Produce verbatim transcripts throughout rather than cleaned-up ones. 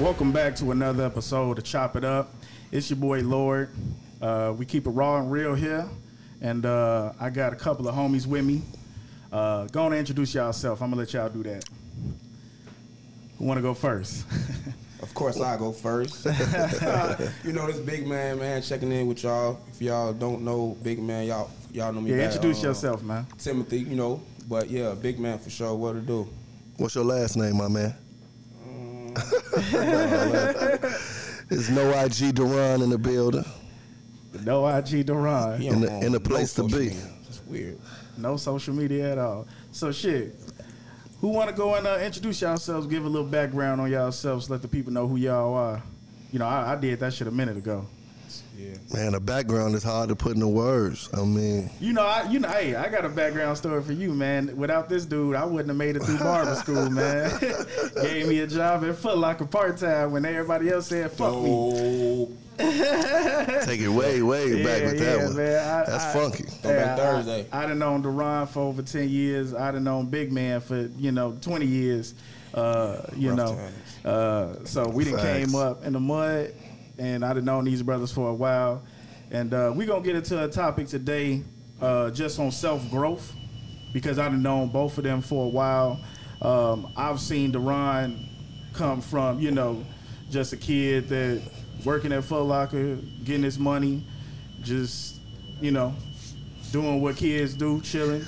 Welcome back to another episode of Chop It Up. It's your boy Lord. Uh, we keep it raw and real here. And uh, I got a couple of homies with me. Uh, go on and introduce yourself. I'm going to let y'all do that. Who want to go first? Of course, I go first. You know, this big man, man, checking in with y'all. If y'all don't know big man, y'all y'all know me Yeah, bad. Introduce uh, yourself, man. Timothy, you know. But, yeah, big man for sure. What to do? What's your last name, my man? Um, There's no I G Duran in the building. No I G Duran. In the, in the place no to be. Media. That's weird. No social media at all. So, shit. Who want to go and uh, introduce yourselves, give a little background on yourselves, let the people know who y'all are? You know, I, I did that shit a minute ago. Yeah. Man, the background is hard to put into words. I mean, you know, I, you know, hey, I got a background story for you, man. Without this dude, I wouldn't have made it through barber school, man. Gave me a job at Foot Locker part time when everybody else said fuck oh. me. Take it way, way yeah, back with yeah, that one. Man, I, That's I, funky. I, yeah, Thursday. I, I done known Duran for over ten years. I done known Big Man for you know twenty years. Uh, you Rough know, uh, so we done Facts. Came up in the mud. And I've known these brothers for a while. And uh, we're going to get into a topic today uh, just on self-growth because I've known both of them for a while. Um, I've seen Duran come from, you know, just a kid that working at Foot Locker, getting his money, just, you know, doing what kids do, chilling.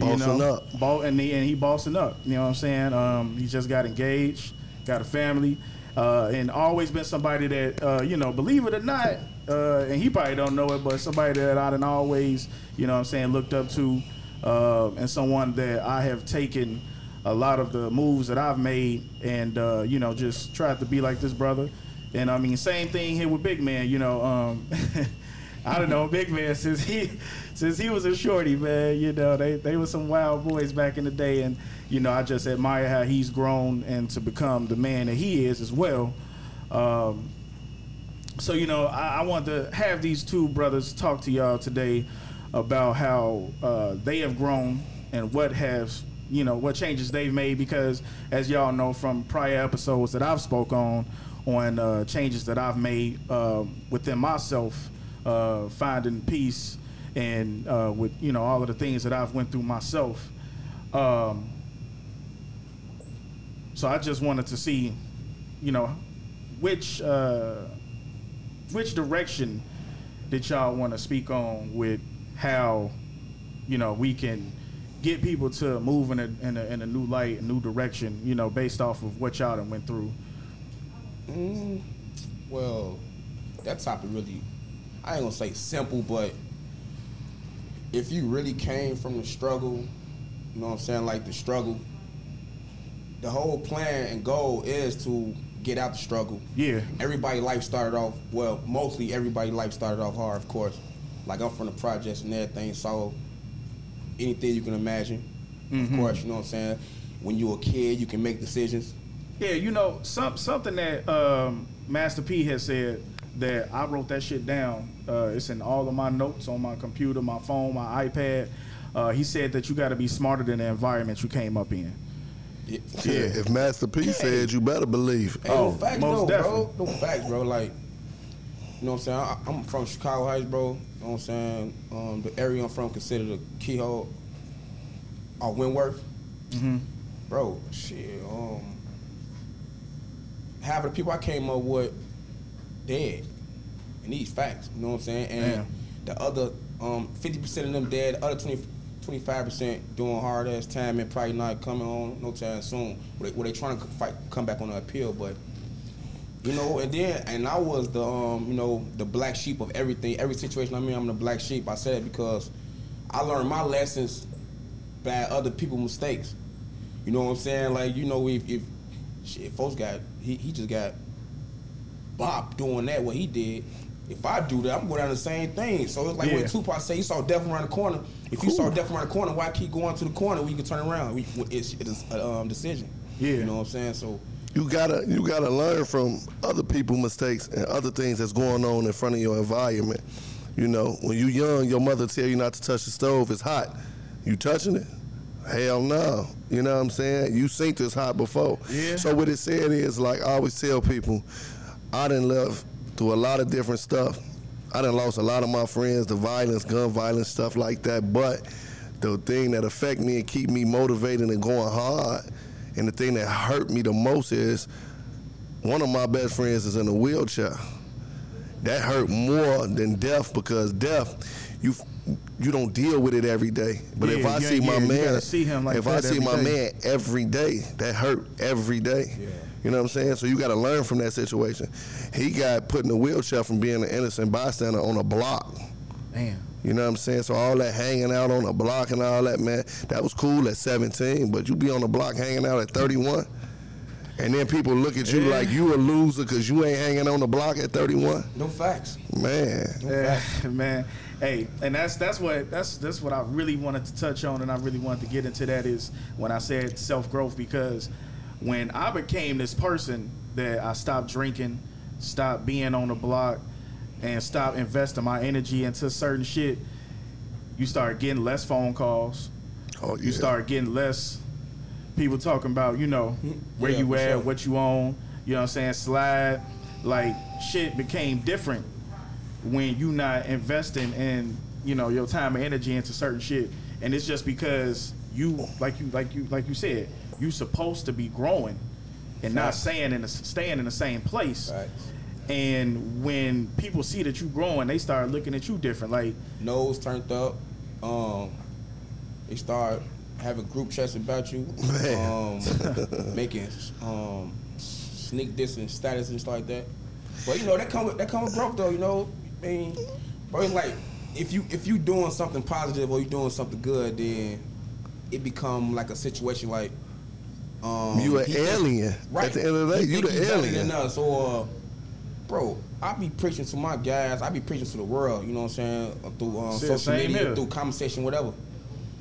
Bossing you know, up. Bo- and, he, and he bossing up, you know what I'm saying? Um, he just got engaged, got a family. Uh, and always been somebody that, uh, you know, believe it or not, uh, and he probably don't know it, but somebody that I done always, you know what I'm saying, looked up to uh, and someone that I have taken a lot of the moves that I've made and, uh, you know, just tried to be like this brother. And, I mean, same thing here with Big Man, you know. Um, I don't know, Big Man, since he since he was a shorty, man, you know, they, they were some wild boys back in the day. And, you know, I just admire how he's grown and to become the man that he is as well. Um, so, you know, I, I want to have these two brothers talk to y'all today about how uh, they have grown and what has, you know, what changes they've made. Because as y'all know from prior episodes that I've spoke on, on uh, changes that I've made uh, within myself, Uh, finding peace and uh, with you know all of the things that I've went through myself, um, so I just wanted to see, you know, which uh, which direction did y'all want to speak on with how, you know, we can get people to move in a in a, in a new light, a new direction, you know, based off of what y'all done went through. Mm, well, that topic really. I ain't gonna say simple, but if you really came from the struggle, you know what I'm saying, like the struggle, the whole plan and goal is to get out the struggle. Yeah. Everybody's life started off, well, mostly everybody's life started off hard, of course. Like, I'm from the projects and everything, so anything you can imagine, mm-hmm. of course, you know what I'm saying? When you're a kid, you can make decisions. Yeah, you know, some, something that um, Master P has said, that I wrote that shit down. Uh, it's in all of my notes on my computer, my phone, my iPad. Uh, he said that you got to be smarter than the environment you came up in. Yeah, yeah. If Master P yeah. said, you better believe it. Hey, oh, no facts, most no, definitely. Bro. No facts, bro. Like, you know what I'm saying? I, I'm from Chicago Heights, bro. You know what I'm saying? Um, the area I'm from considered a keyhole or Wentworth. Mm-hmm. Bro, shit. Um, half of the people I came up with dead, and these facts, you know what I'm saying? And Damn. the other um, fifty percent of them dead, the other twenty, twenty-five percent doing hard ass time and probably not coming home no time soon. Well, they, well, they trying to fight, come back on the appeal, but you know. And then, and I was the um, you know, the black sheep of everything, every situation. I mean, I'm the black sheep. I said it because I learned my lessons by other people's mistakes. You know what I'm saying? Like, you know, if if shit, folks got he he just got. Bob doing that, what he did. If I do that, I'm going down the same thing. So it's like yeah. when Tupac said he saw death around the corner. If cool. you saw death around the corner, why keep going to the corner where you can turn around? We, it's, it's a um, decision. Yeah. You know what I'm saying? So you gotta you gotta learn from other people's mistakes and other things that's going on in front of your environment. You know, when you young, your mother tell you not to touch the stove. It's hot. You touching it? Hell no. You know what I'm saying? You seen this hot before. Yeah. So what it said is, like, I always tell people, I done lived through a lot of different stuff. I done lost a lot of my friends to violence, gun violence, stuff like that. But the thing that affect me and keep me motivated and going hard, and the thing that hurt me the most is one of my best friends is in a wheelchair. That hurt more than death, because death, you you don't deal with it every day. But yeah, if I yeah, see yeah, my man, see him like if I see my day. man every day, that hurt every day. Yeah. You know what I'm saying? So you got to learn from that situation. He got put in a wheelchair from being an innocent bystander on a block. Damn. You know what I'm saying? So all that hanging out on the block and all that, man, that was cool at seventeen, but you be on the block hanging out at thirty-one, and then people look at you yeah. like you a loser because you ain't hanging on the block at thirty-one. No facts. Man. No yeah, facts. Man. Hey, and that's that's what that's that's what I really wanted to touch on, and I really wanted to get into that is when I said self-growth, because when I became this person that I stopped drinking, stopped being on the block, and stopped investing my energy into certain shit, you start getting less phone calls. Oh, yeah. You start getting less people talking about, you know, where yeah, you at, sure. what you on, you know what I'm saying, slide. Like, shit became different when you not investing in, you know, your time and energy into certain shit. And it's just because you, like you, like you, like you said, you supposed to be growing and not staying in the, staying in the same place. Right. And when people see that you growing, they start looking at you different. Like nose turned up. Um, they start having group chats about you, um, making um, sneak dissing status and stuff like that. But you know that come with, that come with growth though. You know, I mean, bro, it's like if you if you doing something positive or you doing something good, then it become like a situation like. Um, you an alien think, right. at the end of the day. You, you the alien. Than us, or, uh, bro, I be preaching to my guys. I be preaching to the world. You know what I'm saying? Through um, See, social media, here. through conversation, whatever.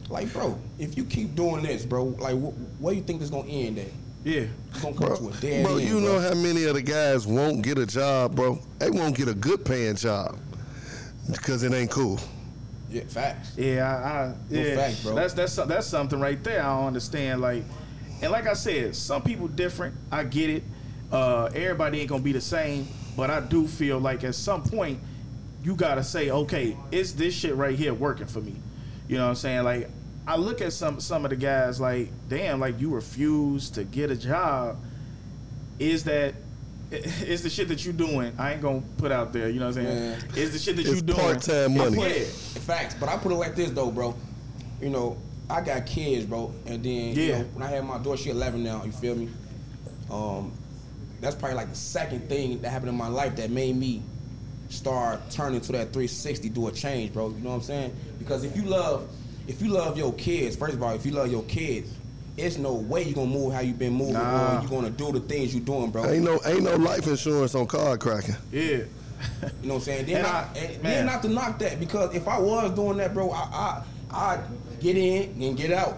Like, bro, if you keep doing this, bro, like, wh- where do you think this gonna end at? Yeah, it's gonna come bro, to a dead bro, end, you bro. know how many of the guys won't get a job, bro? They won't get a good paying job because it ain't cool. Yeah, facts. Yeah, I. I yeah, facts, bro. That's that's that's something right there. I don't understand, like. And like I said, some people different. I get it. Uh, everybody ain't gonna be the same. But I do feel like at some point, you gotta say, okay, is this shit right here working for me? You know what I'm saying? Like, I look at some some of the guys like, damn, like you refuse to get a job. Is that, is the shit that you doing? I ain't gonna put out there. You know what I'm saying? Man. Is the shit that it's you doing part-time money? Yeah, yeah. Facts. But I put it like this though, bro. You know. I got kids, bro, and then yeah. you know, when I had my daughter, she eleven now. You feel me? Um, that's probably like the second thing that happened in my life that made me start turning to that three sixty, do a change, bro. You know what I'm saying? Because if you love, if you love your kids, first of all, if you love your kids, it's no way you gonna move how you been moving, nah. or you gonna do the things you doing, bro. Ain't no, ain't no life insurance on card cracking. Yeah. You know what I'm saying? Then and I, I and then not to knock that, because if I was doing that, bro, I, I, I. get in and get out.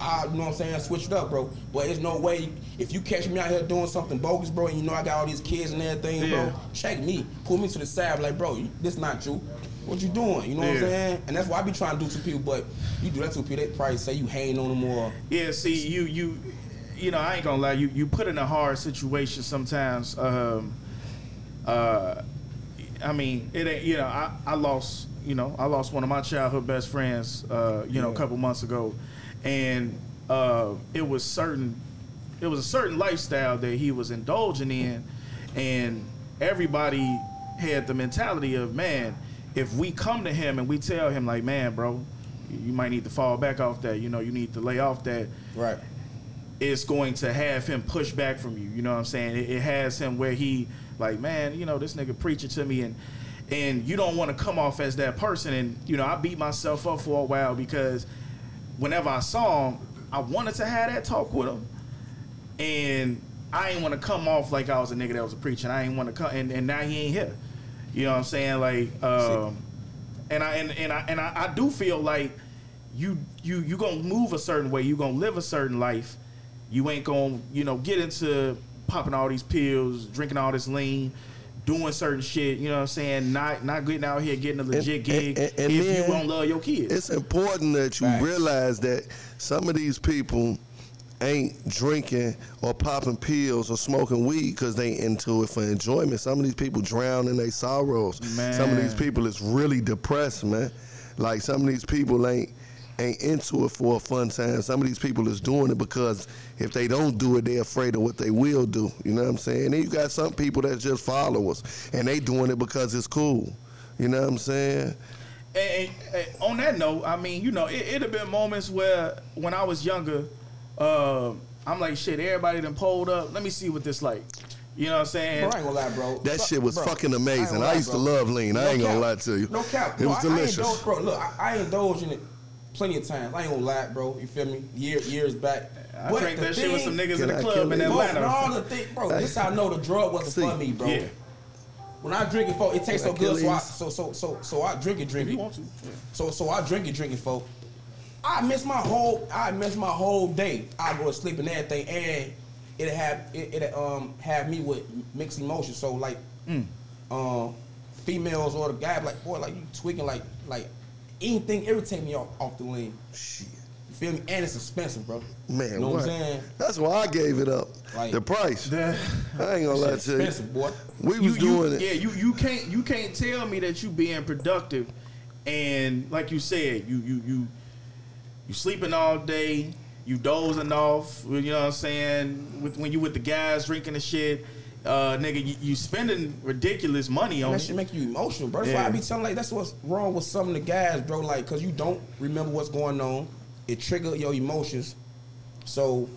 I, you know what I'm saying? I switched up, bro. But there's no way, if you catch me out here doing something bogus, bro, and you know I got all these kids and everything, yeah. bro, check me. Pull me to the side, like, bro, you, this not you. What you doing? You know yeah. what I'm saying? And that's what I be trying to do to people, but you do that to people, they probably say you hanging on them or. Yeah, see, you, you, you know, I ain't gonna lie, you, you put in a hard situation sometimes. Um, uh, I mean, it ain't, you know, I, I lost. You know, I lost one of my childhood best friends, uh, you yeah. know, a couple months ago, and uh, it was certain, it was a certain lifestyle that he was indulging in, and everybody had the mentality of, man, if we come to him and we tell him like, man, bro, you might need to fall back off that, you know, you need to lay off that, right? It's going to have him push back from you. You know what I'm saying? It, it has him where he like, man, you know, this nigga preaching to me and. And you don't want to come off as that person. And, you know, I beat myself up for a while because whenever I saw him, I wanted to have that talk with him. And I ain't want to come off like I was a nigga that was a preacher. I ain't want to come. And, and now he ain't here. You know what I'm saying? Like, um, and I and, and I and I, I do feel like you you you gonna move a certain way. You gonna live a certain life. You ain't gonna, you know, get into popping all these pills, drinking all this lean. doing certain shit, you know what I'm saying? Not not getting out here getting a legit and, gig and, and, and if then, you don't love your kids. It's important that you right. realize that some of these people ain't drinking or popping pills or smoking weed because they into it for enjoyment. Some of these people drown in their sorrows. Man. Some of these people is really depressed, man. Like some of these people ain't ain't into it for a fun time. Some of these people is doing it because if they don't do it, they're afraid of what they will do. You know what I'm saying? Then you got some people that's just followers, and they doing it because it's cool. You know what I'm saying? And, and, and on that note, I mean, you know, it, it have been moments where when I was younger, uh, I'm like, shit, everybody done pulled up. Let me see what this like. You know what I'm saying? Bro, I ain't gonna lie, bro. That F- shit was bro, fucking amazing. I, lie, I used bro. to love lean. No I ain't cap. gonna lie to you. No cap. It no, was I, delicious. I indulged, bro. Look, I, I indulged in it plenty of times. I ain't gonna lie, bro. You feel me? Year, years back. I drank that thing, shit with some niggas in the club in Atlanta. All the thing, bro. This how I know the drug wasn't see, for me, bro. Yeah. When I drink it, folk, it tastes so good. So I, so so so so I drink it, drink it. If you want to. Yeah. So so I drink it, drink it, folk. I miss my whole. I miss my whole day. I go to sleep and everything, and it have it, it um have me with mixed emotions. So like, mm. um, females or the guy like, boy, like you tweaking, like like anything irritate me off, off the lane. Shit, you feel me? And it's expensive, bro. Man, you know what? what I'm saying? That's why I gave it up. Like, the price. The, I ain't gonna lie to you. Expensive, boy. We you, was doing you, it. Yeah, you you can't you can't tell me that you being productive, and like you said, you you you. You sleeping all day, you dozing off, you know what I'm saying, with, when you with the guys drinking and shit, uh, nigga, you, you spending ridiculous money on that shit. That shit make you emotional, bro. That's yeah. why I be telling, like, that's what's wrong with some of the guys, bro, like, because you don't remember what's going on. It trigger your emotions. So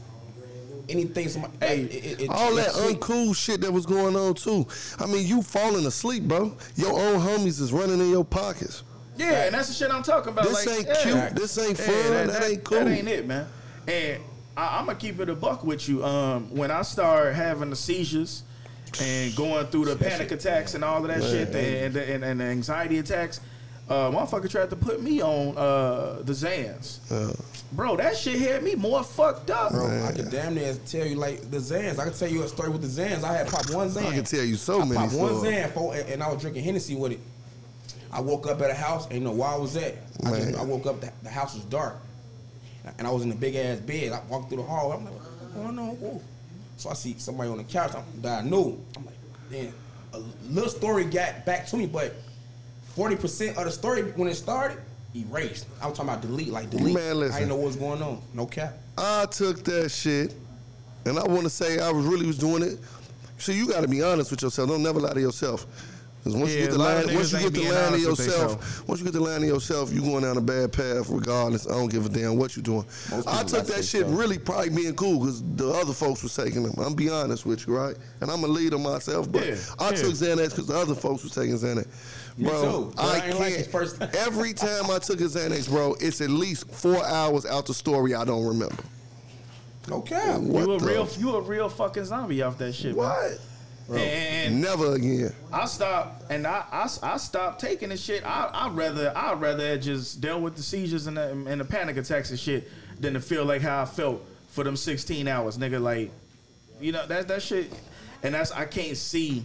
anything, somebody, hey, it, it, it, all that uncool shit that was going on, too. I mean, you falling asleep, bro. Your own homies is running in your pockets. Yeah, right. And that's the shit I'm talking about. This like, ain't yeah. cute. This ain't fun. Yeah, that, that, that ain't cool. That ain't it, man. And I, I'm going to keep it a buck with you. Um, when I started having the seizures and going through the that panic shit. attacks and all of that man. shit and, and, and, and the anxiety attacks, uh, motherfucker tried to put me on uh, the Xans. Oh. Bro, that shit had me more fucked up. Bro, man. I can damn near tell you, like, the Xans. I can tell you a story with the Xans. I had popped one Xan. I can tell you so I many stories. I popped one Xan, for, and, and I was drinking Hennessy with it. I woke up at a house, and you know where I was at. I, just, I woke up, the, the house was dark, and I was in a big ass bed. I walked through the hall. I'm like, oh no, oh. So I see somebody on the couch that I knew. I'm like, damn. A little story got back to me, but forty percent of the story when it started erased. I was talking about delete, like delete. Man, listen, I didn't know what was going on. No cap. I took that shit, and I want to say I was really was doing it. So you got to be honest with yourself. Don't never lie to yourself. Because once, yeah, you get the line, once you get the line of yourself, once you get the line of yourself, you going down a bad path regardless. I don't give a damn what you're doing. I took that shit so. really probably being cool because the other folks was taking them. I'm be honest with you, right? And I'm a leader myself, but yeah, I yeah. took Xanax because the other folks was taking Xanax. Bro, too, I, I can't. Like every time I took a Xanax, bro, it's at least four hours out the story I don't remember. Okay. What you a real, you a real fucking zombie off that shit, what? Bro. What? Bro, and never again. I stopped, and I I, I stopped taking this shit. I I rather I rather just deal with the seizures and the, and the panic attacks and shit than to feel like how I felt for them sixteen hours, nigga. Like, you know that that shit, and that's I can't see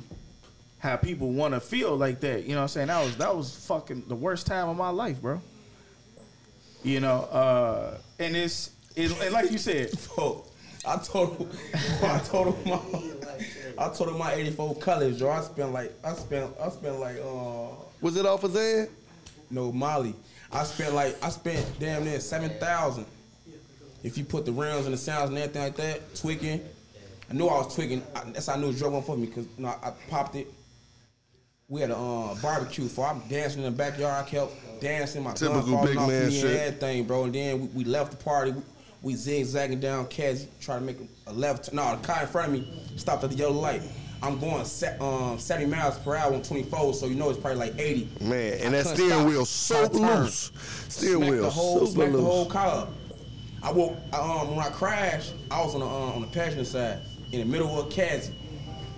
how people want to feel like that. You know what I'm saying? That was that was fucking the worst time of my life, bro. You know, uh, and it's it and like you said, I told him, I told him my, I told him my eighty-four colors, yo. I spent like, I spent, I spent like, uh. Was it off of Zan? No, Molly. I spent like, I spent damn near seven thousand. If you put the rounds and the sounds and everything like that, tweaking. I knew I was tweaking. I, that's how I knew the drug wasn't for me, cause you know, I, I popped it. We had a uh, barbecue for. I'm dancing in the backyard. I kept dancing. My gun falling off me and everything, bro. And then we, we left the party. We, We zigzagging down Cassie, trying to make a left. No, the car in front of me stopped at the yellow light. I'm going set, um, seventy miles per hour on twenty-four, so you know it's probably like eighty. Man, and I that steering wheel so loose. Steering wheel the whole, super smacked loose. the whole car up. I woke. I, um, when I crashed, I was on the um, on the passenger side, in the middle of Cassie.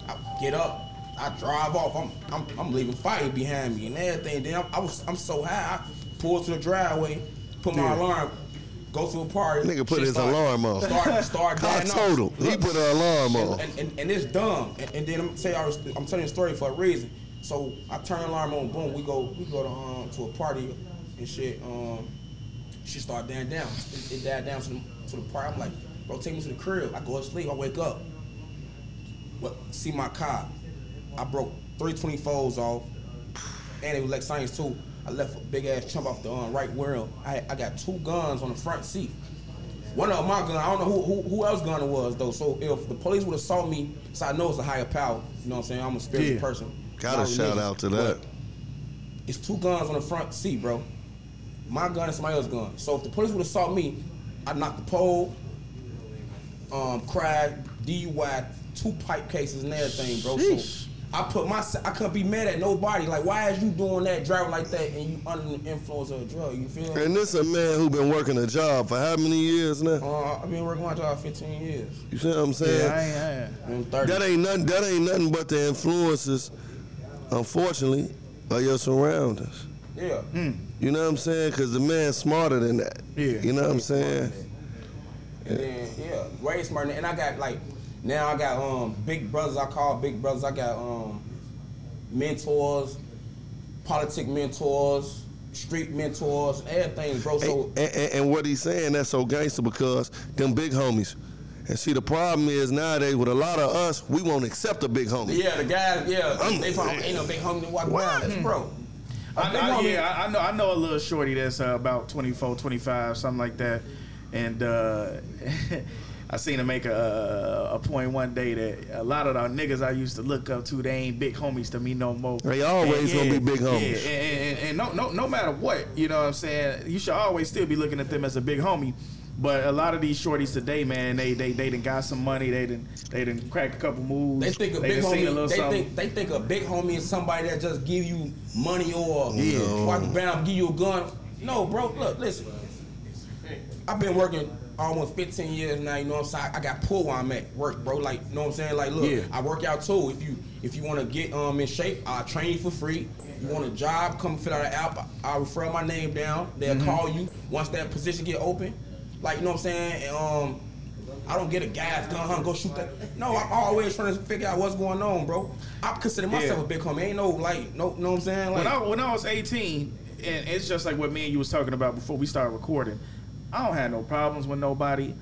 I get up, I drive off. I'm I'm, I'm leaving fire behind me and everything. Then I'm, I was I'm so high, I pulled to the driveway, put my yeah. alarm. go to a party. Nigga put his start, alarm on. Start, start I told him. He put an alarm on. And, and, and it's dumb. And, and then I'm telling you, I'm telling you a story for a reason. So I turn the alarm on. Boom. We go. We go to um to a party and shit. Um, she start dying down. It, it died down to the, to the party. I'm like, bro, take me to the crib. I go to sleep. I wake up. Well, see my car. I broke three twenty fours off, and it was like science too. I left a big ass chump off the um, right wheel. I I got two guns on the front seat. One of my guns, I don't know who who, who else gun it was though. So if the police would have saw me, so I know it's a higher power. You know what I'm saying? I'm a spiritual yeah. person. Gotta shout out to that. It's two guns on the front seat, bro. My gun and somebody else's gun. So if the police would have saw me, I knocked the pole, um, cried, D U I, two pipe cases and everything, bro. Sheesh. So I put my, I couldn't be mad at nobody. Like, why is you doing that, driving like that, and you under the influence of a drug? You feel me? And this a man who been working a job for how many years now? Uh, I've been working my job fifteen years. You see what I'm saying? Yeah, I ain't, I ain't. That ain't nothing. That ain't nothing but the influences, unfortunately, of your surroundings. Yeah. Mm. You know what I'm saying? Because the man's smarter than that. Yeah. You know what I'm saying? And then yeah, way smarter. And I got like. Now I got um big brothers, I call big brothers, I got um mentors, politic mentors, street mentors, everything, bro. So and, and, and what he's saying, that's so gangster because them big homies. And see, the problem is nowadays with a lot of us, we won't accept a big homie. Yeah, the guys, yeah, I'm, they probably ain't no big homie to walk around, bro. I, I, yeah, I know I know a little shorty that's uh, about twenty-four, twenty-five, something like that. And uh I seen him make a, a point one day that a lot of the niggas I used to look up to, they ain't big homies to me no more. They always and, yeah, gonna be big homies. Yeah, and, and, and no, no, no matter what, you know what I'm saying. You should always still be looking at them as a big homie. But a lot of these shorties today, man, they they they done got some money. They done they done cracked a couple moves. They think a they big homie. A they something. think they think a big homie is somebody that just give you money or yeah, no. bound, give you a gun. No, bro. Look, listen. I've been working almost fifteen years now, you know what I'm saying? I got pulled where I'm at work, bro. Like, you know what I'm saying? Like, look, yeah. I work out too. If you if you want to get um in shape, I'll train you for free. You want a job, come fill out an app. I'll refer my name down. They'll mm-hmm. call you once that position get open. Like, you know what I'm saying? And um, I don't get a guy's gun, huh? Go shoot that. No, I'm always trying to figure out what's going on, bro. I consider myself yeah. a big homie. Ain't no, like, no, you know what I'm saying? Like, when, I, when I was eighteen, and it's just like what me and you was talking about before we started recording, I don't have no problems with nobody.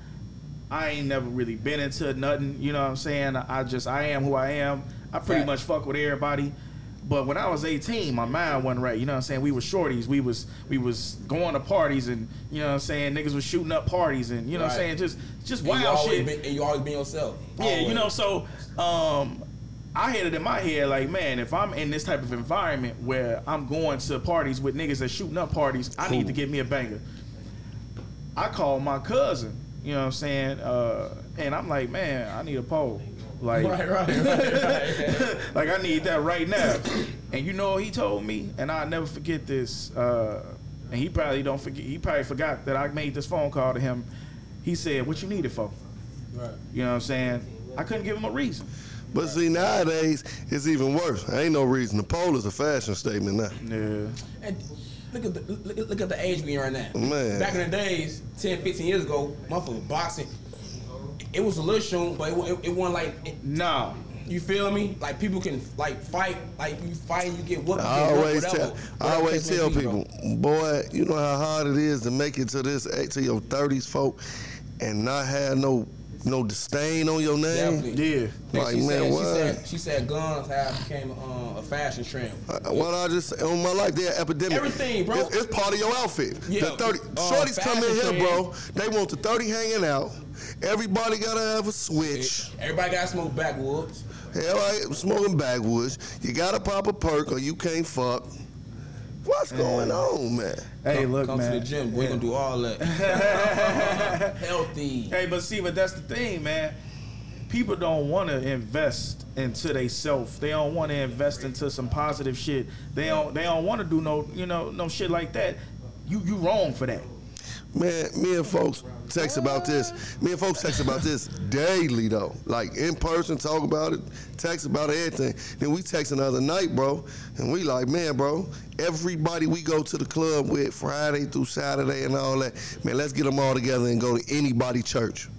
I ain't never really been into nothing, you know what I'm saying? I just, I am who I am. I pretty right. much fuck with everybody. But when I was eighteen, my mind wasn't right, you know what I'm saying? We were shorties, we was we was going to parties and, you know what I'm saying, niggas was shooting up parties and, you know right. what I'm saying, just just and wild shit. Been, and you always been yourself. Yeah, always. You know, so um, I had it in my head like, man, if I'm in this type of environment where I'm going to parties with niggas that's shooting up parties, I need Ooh. to get me a banger. I called my cousin, you know what I'm saying? Uh, and I'm like, man, I need a pole. Like, right, right, right, right. Like, I need that right now. And you know what he told me? And I'll never forget this. Uh, and he probably don't forget. He probably forgot that I made this phone call to him. He said, what you need it for? Right. You know what I'm saying? I couldn't give him a reason. But see, nowadays, it's even worse. There ain't no reason. The pole is a fashion statement now. Yeah. And, Look at the look, look at the age we in right now. Man. Back in the days, ten, fifteen years ago, motherfucker boxing, it was a little shoot, but it, it, it wasn't like it, no. You feel me? Like people can like fight, like you fight, you get whooped. I always whooped, tell, whatever, I always tell people, bro. Boy, you know how hard it is to make it to this to your thirties, folk, and not have no no disdain on your name. Definitely. Yeah. Like, like she man, said, what? She said, she said guns have became um, a fashion trend. Uh, what I just on my life, they're epidemic. Everything, bro. It's, it's part of your outfit. Yeah. The thirty uh, shorties come in here, bro. They want the thirty hanging out. Everybody gotta have a switch. Everybody gotta smoke backwoods. Everybody smoking backwoods. You gotta pop a perk or you can't fuck. What's going on, man? Hey, come, look, come man. Come to the gym. We're yeah. going to do all that. Healthy. Hey, but see, but that's the thing, man. People don't want to invest into they self. They don't want to invest into some positive shit. They don't They don't want to do no, you know, no shit like that. You you wrong for that. Man, me and folks text about this. Me and folks text about this daily, though. Like, in person, talk about it, text about everything. Then we text another night, bro, and we like, man, bro, everybody we go to the club with Friday through Saturday and all that, man, let's get them all together and go to anybody church.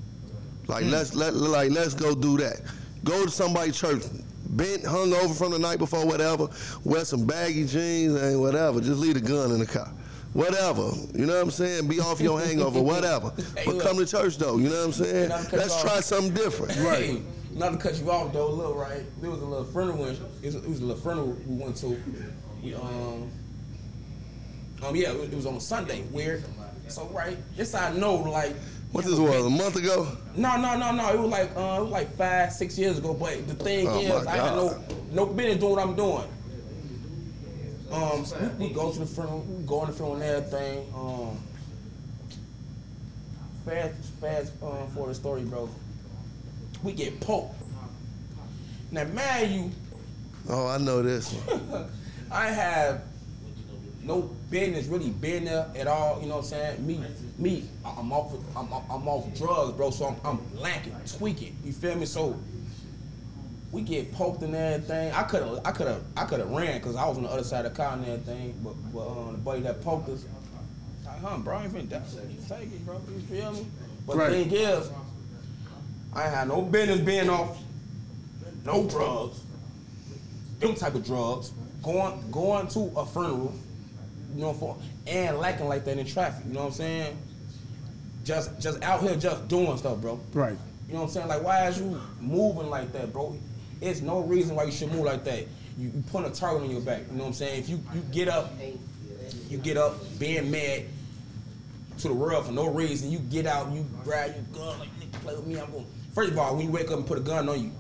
Like, mm. let's let like let's go do that. Go to somebody's church. Bent, hung over from the night before, whatever. Wear some baggy jeans and whatever. Just leave a gun in the car. Whatever, you know what I'm saying? Be off your hangover, whatever. Hey, but look, come to church, though, you know what I'm saying? Let's try something different. Right. Hey, not to cut you off, though, look, right? There was a little friend of one, it was a little friend we went to. We, um, um, yeah, it was on a Sunday. Weird. So, right, this I know, like... What this was, a month ago? No, no, no, no. It was like uh, it was like five, six years ago. But the thing oh is, I had no, no business doing what I'm doing. Um, so we, we go to the front, we go in the front and everything. Um, fast, fast um, for the story, bro. We get poked. Now, mind you. Oh, I know this one. I have no business really being there at all. You know what I'm saying? Me. Me, I'm off, I'm, I'm off drugs, bro, so I'm, I'm lacking, tweaking, you feel me? So we get poked and everything. I could have I could have, I could have ran because I was on the other side of the car and everything, but, but um, the buddy that poked us, like, huh, bro, I ain't finna die. Take it, bro, you feel me? But right. The thing is, I ain't had no business being off no drugs, them type of drugs, going, going to a funeral, you know, for, and lacking like that in traffic, you know what I'm saying? Just just out here just doing stuff, bro. Right. You know what I'm saying? Like, why is you moving like that, bro? It's no reason why you should move like that. You, you put a target on your back, you know what I'm saying? If you, you get up, you get up being mad to the world for no reason, you get out, you grab your gun, like, nigga, play with me, I'm going. First of all, when you wake up and put a gun on you,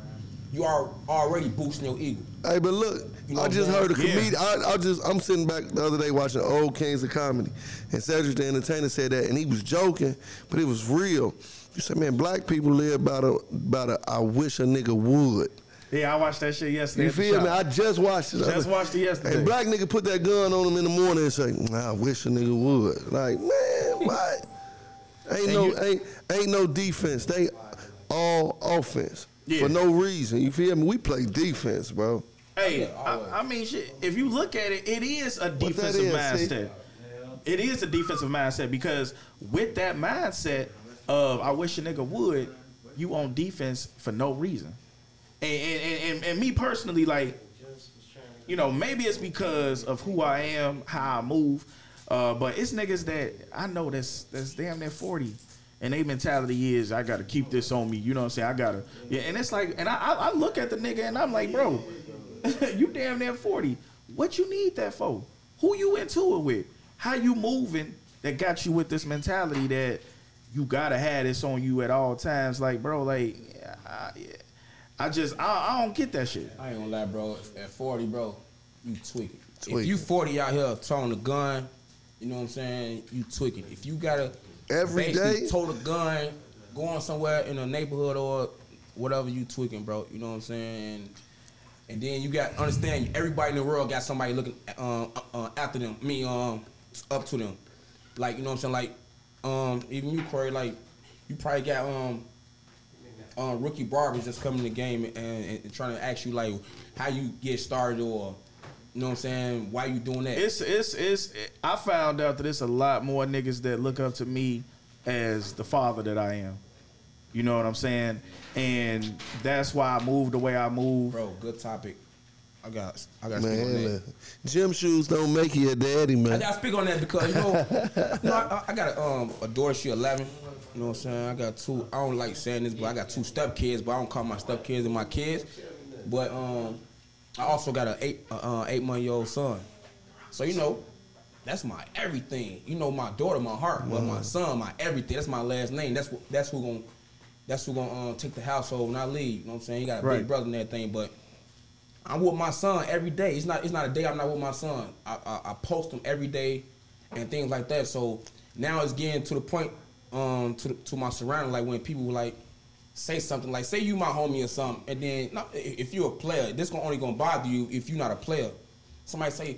you are already boosting your ego. Hey, but look, you know I just man? heard a comedian. Yeah. I, I just, I'm sitting back the other day watching old Kings of Comedy, and Cedric the Entertainer said that, and he was joking, but it was real. He said, man, black people live by the, by the I wish a nigga would. Yeah, I watched that shit yesterday. You feel me? I just watched it. Just watched it yesterday. And black nigga put that gun on him in the morning and say, nah, I wish a nigga would. Like, man, what? Ain't and no, you- ain't, ain't no defense. They all offense. Yeah. For no reason, you feel me? We play defense, bro. Hey, I, I mean, shit. If you look at it, it is a defensive is, mindset. See? It is a defensive mindset because with that mindset of I wish a nigga would, you on defense for no reason. And and, and, and me personally, like, you know, maybe it's because of who I am, how I move, uh, but it's niggas that I know that's that's damn near forty. And they mentality is, I got to keep this on me. You know what I'm saying? I got to. Yeah, and it's like, and I, I look at the nigga and I'm like, bro, you damn near forty. What you need that for? Who you into it with? How you moving that got you with this mentality that you got to have this on you at all times? Like, bro, like, I, I just, I, I don't get that shit. I ain't gonna lie, bro. At forty, bro, you tweaking. If you forty out here throwing a gun, you know what I'm saying? You tweaking. If you got to. Every basically day, told a gun, going somewhere in a neighborhood or whatever you tweaking, bro. You know what I'm saying? And, and then you got understand everybody in the world got somebody looking um, uh, after them. I mean, um, up to them. Like, you know what I'm saying? Like, um, even you, Corey, like you probably got um, uh, rookie barbers just coming in the game and, and, and trying to ask you like how you get started or. You know what I'm saying? Why you doing that? It's it's it's. I found out that it's a lot more niggas that look up to me as the father that I am. You know what I'm saying? And that's why I moved the way I moved. Bro, good topic. I got I got to speak on that. Gym shoes don't make you a daddy, man. I got to speak on that because you know, you know I, I got a um a daughter. She eleven. You know what I'm saying? I got two. I don't like saying this, but I got two step kids. But I don't call my step kids and my kids. But um. I also got an eight, uh, eight-month-year-old son. So, you know, that's my everything. You know, my daughter, my heart, well, mm-hmm. my son, my everything. That's my last name. That's what, that's who gonna, that's who gonna uh, take the household when I leave. You know what I'm saying? You got a right. big brother and everything, but I'm with my son every day. It's not, it's not a day I'm not with my son. I, I, I post him every day and things like that. So now it's getting to the point, um, to the, to my surrounding, like when people were like, say something like, say you my homie or something, and then not, if you're a player, this gonna only gonna bother you if you're not a player. Somebody say,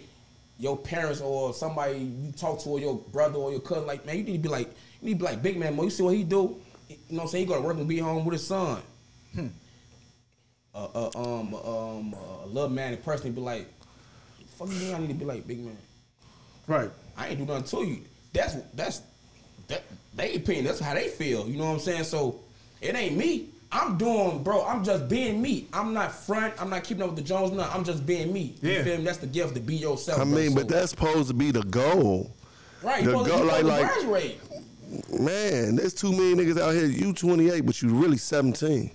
your parents or somebody you talk to or your brother or your cousin, like, man, you need to be like, you need to be like Big Man Mo. You see what he do? You know what I'm saying? He go to work and be home with his son. Hmm. Uh, uh, um, um, uh, love man and personally be like, fuck me, I need to be like Big Man. Right. I ain't do nothing to you. That's, that's, that, they opinion, that's how they feel. You know what I'm saying? So, it ain't me. I'm doing, bro, I'm just being me. I'm not front. I'm not keeping up with the Jones. No, I'm just being me. You yeah. feel me? That's the gift, to be yourself. I mean, bro, but so. That's supposed to be the goal. Right. The goal, to, like, like, graduate. Man, there's too many niggas out here. You twenty-eight, but you really seventeen.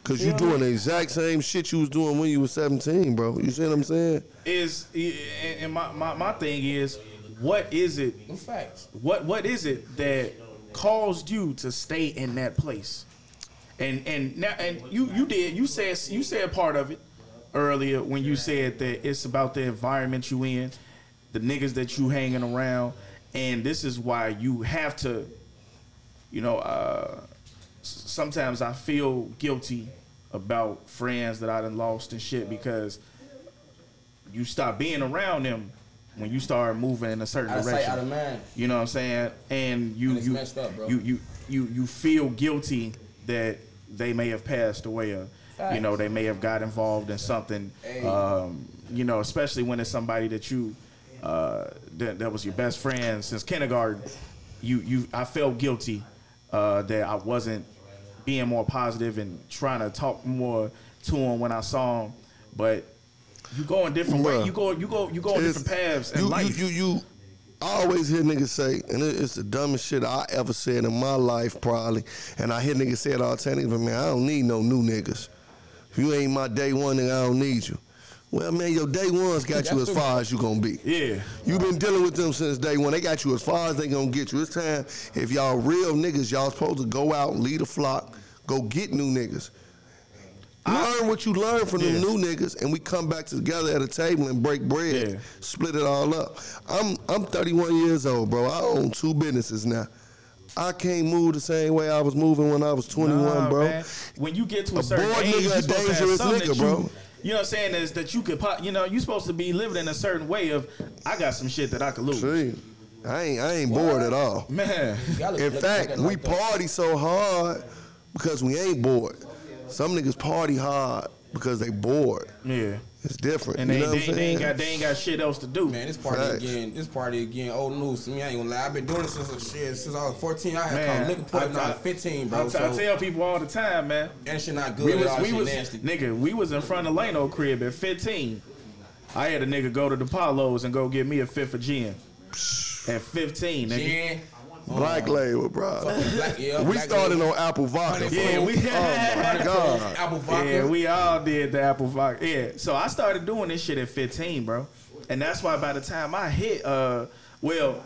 Because you doing the exact same shit you was doing when you was seventeen, bro. You see what I'm saying? Is And my, my, my thing is, what is it? What What is it that caused you to stay in that place? And and now and you, you did you said you said part of it earlier when you said that it's about the environment you in, the niggas that you hanging around, and this is why you have to, you know, uh, sometimes I feel guilty about friends that I done lost and shit because you stop being around them when you start moving in a certain direction. Out of sight, out of mind. You know what I'm saying? And you and it's you, messed up, bro. you you you you feel guilty that they may have passed away, or you know, they may have got involved in something. Um, you know, especially when it's somebody that you uh, that, that was your best friend since kindergarten. You, you, I felt guilty uh, that I wasn't being more positive and trying to talk more to him when I saw him. But you go in different ways. You go, you go, you go in different paths in life. You, you, you. I always hear niggas say, and it's the dumbest shit I ever said in my life, probably. And I hear niggas say it all the time, but man, I don't need no new niggas. If you ain't my day one, nigga, I don't need you. Well, man, your day one's got you as far as you gonna be. Yeah. You been dealing with them since day one. They got you as far as they gonna get you. It's time, if y'all real niggas, y'all supposed to go out, lead a flock, go get new niggas. Learn what you learn from yeah. them new niggas, and we come back together at a table and break bread, yeah. split it all up. I'm I'm thirty-one years old, bro. I own two businesses now. I can't move the same way I was moving when I was twenty-one, nah, bro. Man. When you get to a, a certain age, nigga, you're a dangerous nigga, you, bro. You know what I'm saying? Is that you could, pop, you know, you're supposed to be living in a certain way of, I got some shit that I could lose. See, I ain't I ain't bored at all, man. In fact, we party so hard because we ain't bored. Some niggas party hard because they bored. Yeah. It's different. And they, you know they, what I'm they, ain't got, they ain't got shit else to do. Man, this party right. again, this party again, old news to me. I ain't gonna lie. I've been doing this since, shit, since I was fourteen. I had called liquor party when I was fifteen, bro. I, t- so I tell people all the time, man. That shit not good. We was, we was, nasty. Nigga, we was in front of Leno crib at fifteen. I had a nigga go to the Palos and go get me a fifth of gin. At fifteen, nigga. Gin. Black um, label, bro. Black, yeah, we black started label. On apple vodka. Yeah, we had. Oh my god. Apple vodka. Yeah, we all did the apple vodka. Yeah, so I started doing this shit at fifteen, bro, and that's why by the time I hit, uh, well,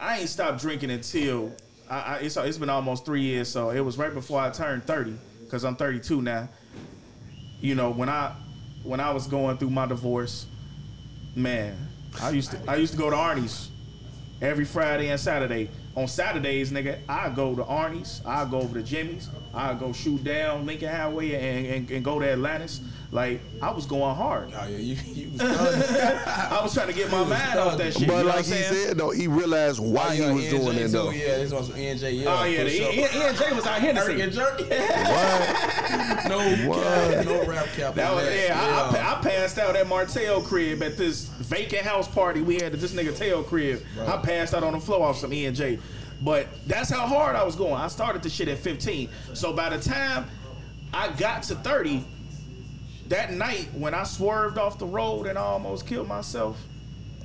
I ain't stopped drinking until I, I it's it's been almost three years. So it was right before I turned thirty, because I'm thirty-two now. You know, when I when I was going through my divorce, man, I used to I used to go to Arnie's. Every Friday and Saturday. On Saturdays, nigga, I go to Arnie's. I go over to Jimmy's. I go shoot down Lincoln Highway and, and, and go to Atlantis. Like, I was going hard. Oh, yeah, you, you was I was trying to get my mind thugging. Off that shit. But you know like he said, though, he realized why he was doing it, though. Yeah, this was E and J. Yeah, oh, yeah, the sure. E and J was out Hennessy and jerky. What? No cap, no rap cap. That was, yeah, yeah. I, I, I passed out at Martell crib at this vacant house party we had at this nigga Tail crib. Bro. I passed out on the floor off some E and J. But that's how hard I was going. I started the shit at fifteen. So by the time I got to thirty, that night when I swerved off the road and I almost killed myself,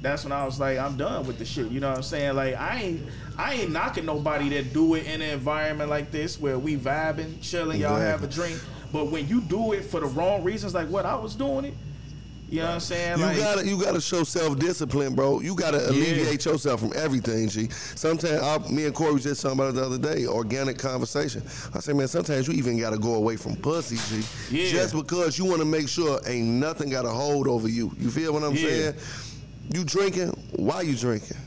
that's when I was like, I'm done with the shit. You know what I'm saying? Like, I ain't I ain't knocking nobody that do it in an environment like this where we vibing, chilling, y'all have a drink. But when you do it for the wrong reasons, like what I was doing it, you know what I'm saying? You like, gotta you gotta show self-discipline, bro. You gotta alleviate yeah. yourself from everything, G. Sometimes I, me and Corey was just talking about it the other day, organic conversation. I say, man, sometimes you even gotta go away from pussy, G. Yeah. Just because you wanna make sure ain't nothing got a hold over you. You feel what I'm yeah. saying? You drinking, why you drinking?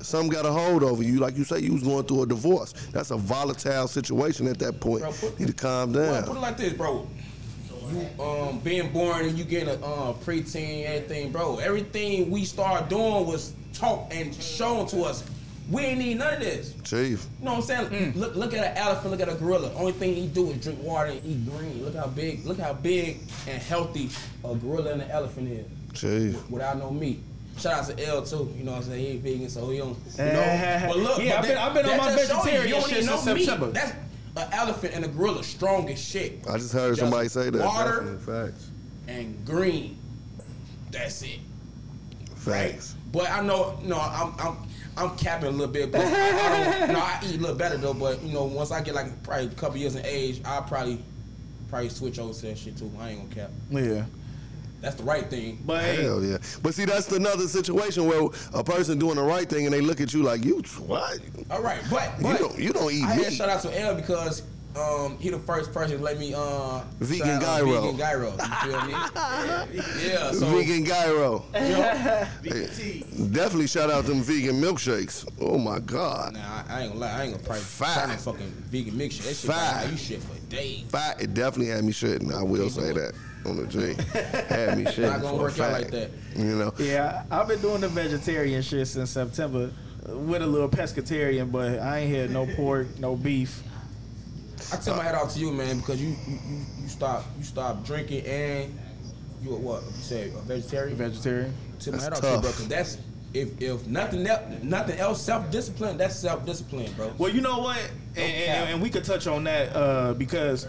Something got a hold over you. Like you say, you was going through a divorce. That's a volatile situation at that point. Bro, put, you need to calm down. Bro, put it like this, bro. you um being born and you getting a um preteen, everything, bro. Everything we started doing was taught and shown to us. We ain't need none of this. Chief. You know what I'm saying? Mm. Look, look at an elephant, look at a gorilla. Only thing he do is drink water and eat green. Look how big, look how big and healthy a gorilla and an elephant is. Chief. Without no meat. Shout out to L too, you know what I'm saying? He ain't vegan, so he don't, you know. But look, yeah, but I've been, been on my vegetarian shit since September. That's an elephant and a gorilla, strong as shit. I just heard just somebody say that. Water facts. And green. That's it. Facts. Right? But I know, no, I'm, I'm, I'm capping a little bit. But I don't, you know, I eat a little better though. But you know, once I get like probably a couple years in age, I'll probably, probably switch over to that shit too. I ain't gonna cap. Yeah. That's the right thing. But hell yeah. But see, that's another situation where a person doing the right thing and they look at you like, you what? All right, but, but you, don't, you don't eat I meat. I had shout out to L because um, he the first person to let me uh, vegan gyro. Vegan gyro. You feel me? Yeah. yeah so, vegan gyro. You know, V T. Definitely shout out them vegan milkshakes. Oh my God. Nah, I, I ain't gonna lie. I ain't gonna price no fucking vegan milkshake. That shit had you shit for days. Five. It definitely had me shitting. I will say that. On the G. Had me shit. Not gonna work out like that. You know? Yeah, I've been doing the vegetarian shit since September with a little pescatarian, but I ain't had no pork, no beef. I tip uh, my hat off to you, man, because you you, you, you stop you stop drinking and you a what? You say a vegetarian? Vegetarian. Tip my hat off to you, bro, because that's if if nothing else nothing else self discipline, that's self discipline, bro. Well, you know what? And, and, and we could touch on that uh, because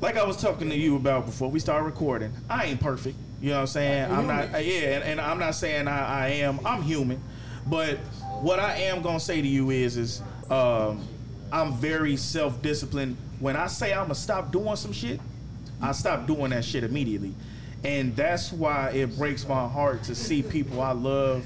like I was talking to you about before we started recording, I ain't perfect. You know what I'm saying? I'm not, yeah, and, and I'm not saying I, I am. I'm human. But what I am going to say to you is, is um, I'm very self-disciplined. When I say I'm going to stop doing some shit, I stop doing that shit immediately. And that's why it breaks my heart to see people I love,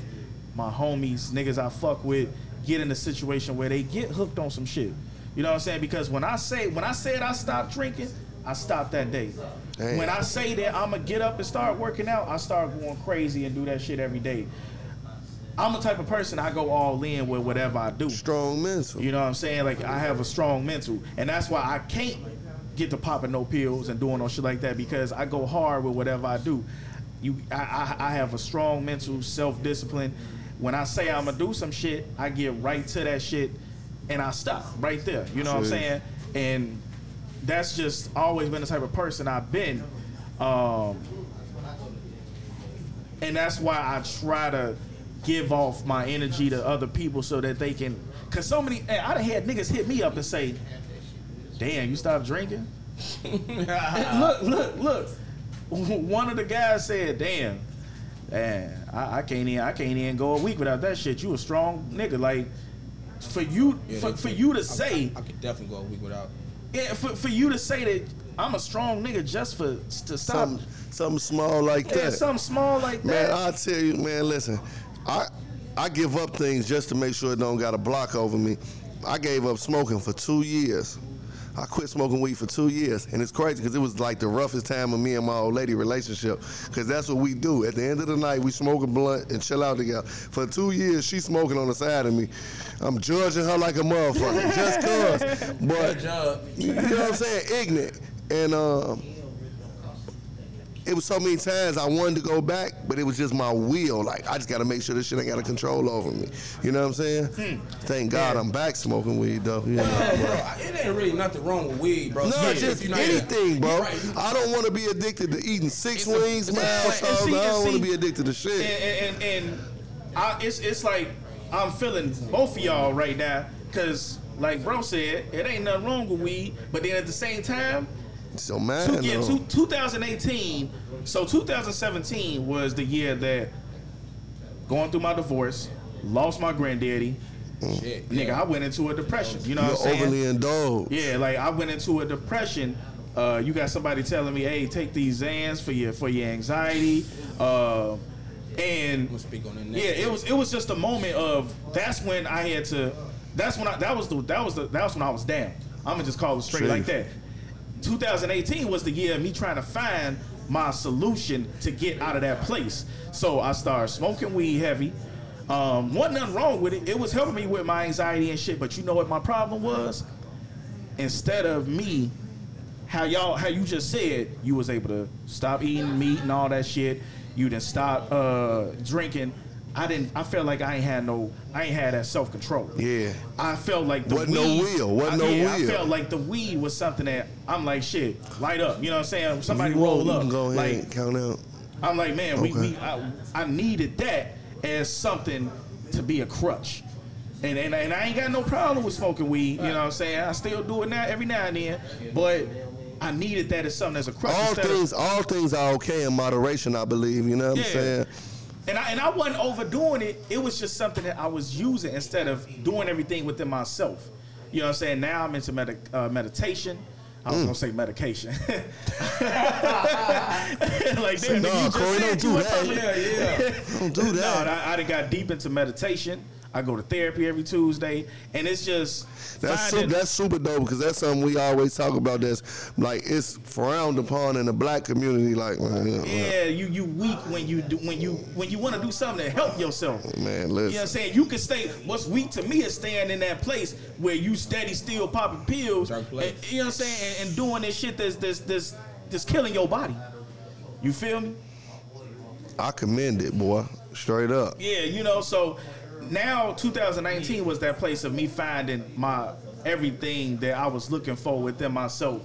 my homies, niggas I fuck with, get in a situation where they get hooked on some shit. You know what I'm saying? Because when I say when I said I stopped drinking, I stopped that day. Damn. When I say that I'ma get up and start working out, I start going crazy and do that shit every day. I'm the type of person, I go all in with whatever I do. Strong mental. You know what I'm saying? Like, I have a strong mental. And that's why I can't get to popping no pills and doing no shit like that, because I go hard with whatever I do. You, I, I, I have a strong mental, self-discipline. When I say I'ma do some shit, I get right to that shit and I stop right there. You know what I'm saying? And that's just always been the type of person I've been. Um, and that's why I try to give off my energy to other people so that they can, cause so many, I done had niggas hit me up and say, damn, you stopped drinking? look, look, look. One of the guys said, damn, damn I, I can't even, I can't even go a week without that shit. You a strong nigga. Like for you, yeah, for, for you to say. I, I, I could definitely go a week without. Yeah, for, for you to say that I'm a strong nigga just for to stop something, something small like yeah, that. Something small like man, that. Man, I'll tell you, man, listen, I I give up things just to make sure it don't got a block over me. I gave up smoking for two years. I quit smoking weed for two years. And it's crazy because it was like the roughest time of me and my old lady relationship, because that's what we do. At the end of the night, we smoke a blunt and chill out together. For two years, she's smoking on the side of me. I'm judging her like a motherfucker just because. But you know what I'm saying? Ignorant. And um, it was so many times I wanted to go back, but it was just my will. Like, I just got to make sure this shit ain't got a control over me. You know what I'm saying? Hmm. Thank God yeah. I'm back smoking weed, though. You know, uh, bro, it ain't really nothing wrong with weed, bro. No, yeah, just anything, bro. Right. I don't want to be addicted to eating six a, wings, man. Like, I don't want to be addicted to shit. And, and, and I, it's, it's like I'm feeling both of y'all right now, because, like bro said, it ain't nothing wrong with weed, but then at the same time, So man, two, yeah, two, twenty eighteen. So two thousand seventeen was the year that going through my divorce, lost my granddaddy. Mm. Nigga, I went into a depression. You know You're what I'm saying? Overly indulged. Yeah, like I went into a depression. Uh, you got somebody telling me, "Hey, take these Xans for your for your anxiety." Uh, and we'll speak on the next yeah, it was it was just a moment of that's when I had to. That's when I that was the that was the that was when I was down. I'm gonna just call it straight True. like that. two thousand eighteen was the year of me trying to find my solution to get out of that place. So I started smoking weed heavy. Um, wasn't nothing wrong with it. It was helping me with my anxiety and shit. But you know what my problem was? Instead of me how y'all, how you just said, you was able to stop eating meat and all that shit. You didn't stop uh, drinking. I didn't. I felt like I ain't had no. I ain't had that self control. Yeah. I felt like the wasn't weed. Wasn't no will. Wasn't I, no yeah, will. I felt like the weed was something that I'm like, shit, light up. You know what I'm saying? Somebody roll up. You can go ahead like, and count out. I'm like, man, okay. we, we I, I needed that as something to be a crutch. And, and and I ain't got no problem with smoking weed. You know what I'm saying? I still do it now every now and then, but I needed that as something as a crutch. All things, of, all things are okay in moderation, I believe. You know what yeah. I'm saying? And I and I wasn't overdoing it. It was just something that I was using instead of doing everything within myself. You know what I'm saying? Now I'm into med- uh, meditation. I was mm. gonna say medication. Like, so damn, no, Corey, don't do that. Yeah, yeah. Don't do that. No, I, I done got deep into meditation. I go to therapy every Tuesday, and it's just that's super, that's super dope because that's something we always talk about. That's like it's frowned upon in the black community. Like, man, yeah, man. you you weak when you do, when you when you want to do something to help yourself. Man, listen, you know what I'm saying? You can stay. What's weak to me is staying in that place where you steady still popping pills. And, you know what I'm saying? And, and doing this shit that's this this that's killing your body. You feel me? I commend it, boy. Straight up. Yeah, you know so. Now, two thousand nineteen was that place of me finding my everything that I was looking for within myself,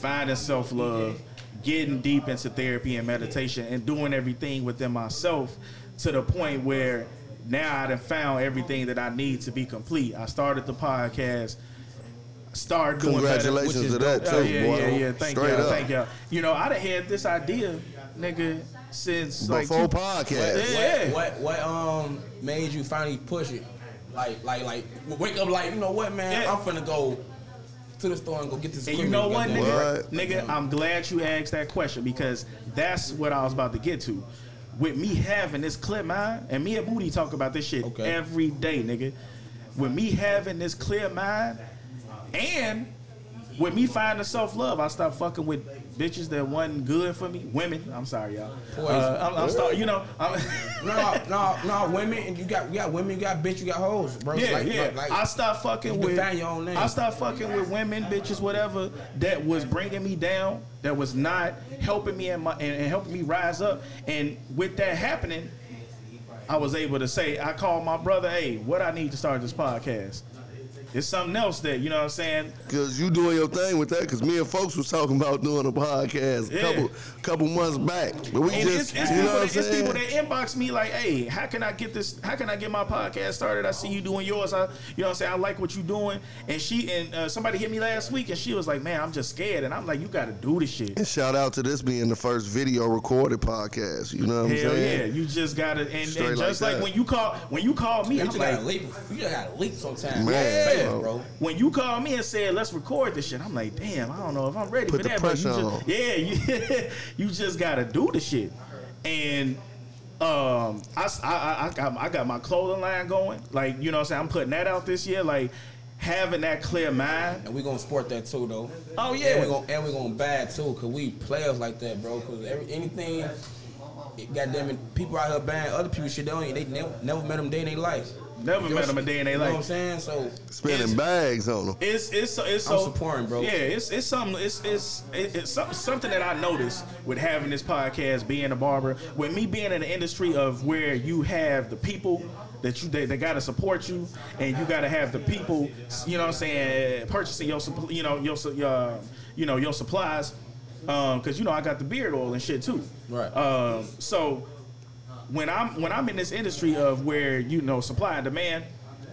finding self-love, getting deep into therapy and meditation, and doing everything within myself to the point where now I done found everything that I need to be complete. I started the podcast, started doing congratulations better, which is to that, too, oh, yeah, boy. Yeah, yeah, yeah. Thank Straight y'all. Up. Thank y'all. You know, I done had this idea, nigga. Since before like two, podcast, yeah. What, what what um made you finally push it? Like like like wake up like you know what man? Yeah. I'm finna go to the store and go get this. And you know what, nigga? What? Nigga, I'm glad you asked that question because that's what I was about to get to. With me having this clear mind, and me and Booty talk about this shit okay. every day, nigga. With me having this clear mind, and with me finding self love, I stopped fucking with. Bitches that wasn't good for me, women. I'm sorry, y'all. Uh, I'm, I'm starting, you know. I'm no, no, no, women. And you got, you got women. You got bitch. You got hoes, bro. Yeah, like, yeah. Like, I stopped fucking with. Your own name. I stopped fucking with women, bitches, whatever. That was bringing me down. That was not helping me and my and, and helping me rise up. And with that happening, I was able to say, I called my brother. Hey, what I need to start this podcast. It's something else that, you know what I'm saying? Because you doing your thing with that, because me and folks was talking about doing a podcast yeah. a couple couple months back. But we and just, it's, it's you know what I'm saying? It's people that inbox me like, hey, how can I get this, how can I get my podcast started? I see you doing yours. I, you know what I'm saying? I like what you're doing. And she, and uh, somebody hit me last week, and she was like, man, I'm just scared. And I'm like, you got to do this shit. And shout out to this being the first video recorded podcast. You know what I'm Hell saying? Hell yeah. You just got to, and, and just like, like when you call when you call me, you I'm like, you just got to leap sometimes. Man. Yeah. Bro. When you called me and said let's record this shit, I'm like, damn, I don't know if I'm ready Put for that. But you just, yeah, you, you just gotta do the shit. And um, I, I, I, got, I got my clothing line going. Like, you know what I'm saying? I'm putting that out this year. Like, having that clear mind. And we gonna sport that too, though. Oh yeah. And we gonna, and we gonna bad too, cause we players like that, bro. Cause every, anything, goddamn it, people out here buying other people shit. They don't, they never, never met them day in their life. Never met them a day in their life. You know what I'm saying? So spending bags on them. It's it's it's so I'm supporting, bro. Yeah, it's it's something it's it's it's something that I noticed with having this podcast, being a barber, with me being in the industry of where you have the people that you they, they gotta support you, and you gotta have the people, you know what I'm saying, purchasing your you know your uh, you know your supplies, um, because you know I got the beard oil and shit too. Right. Um. So. When I'm when I'm in this industry of where, you know, supply and demand,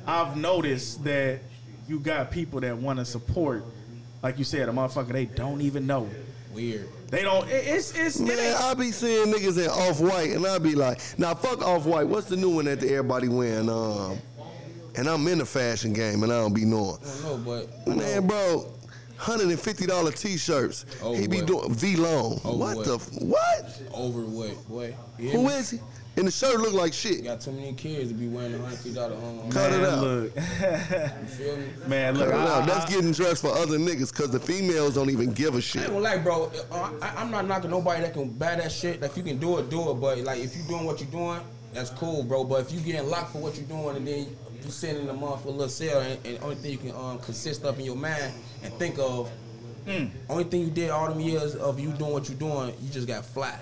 I've noticed that you got people that want to support, like you said, a motherfucker they don't even know. Weird. They don't. It, it's it's. Man, it I be seeing niggas in Off White, and I be like, now fuck Off White. What's the new one that everybody wearing? Um, and I'm in the fashion game, and I don't be knowing. I don't know, but man, bro. one hundred fifty dollars t-shirts. Over he be what? Doing V long. Over what what? The f- what? Overweight, boy. Who is he? And the shirt look like shit. You got too many kids to be wearing a one hundred fifty dollars home. Cut man, it out. Look. You feel me? Man, look. Cut I, it out. I, That's I, getting dressed for other niggas because the females don't even give a shit. I ain't gonna lie, bro. Uh, I, I'm not knocking nobody that can buy that shit. Like, if you can do it, do it. But, like, if you doing what you're doing, that's cool, bro. But if you getting locked for what you're doing and then you sending them off for a little sale, and the only thing you can um, consist of in your mind and think of Mm. Only thing you did all them years of you doing what you doing, you just got fly.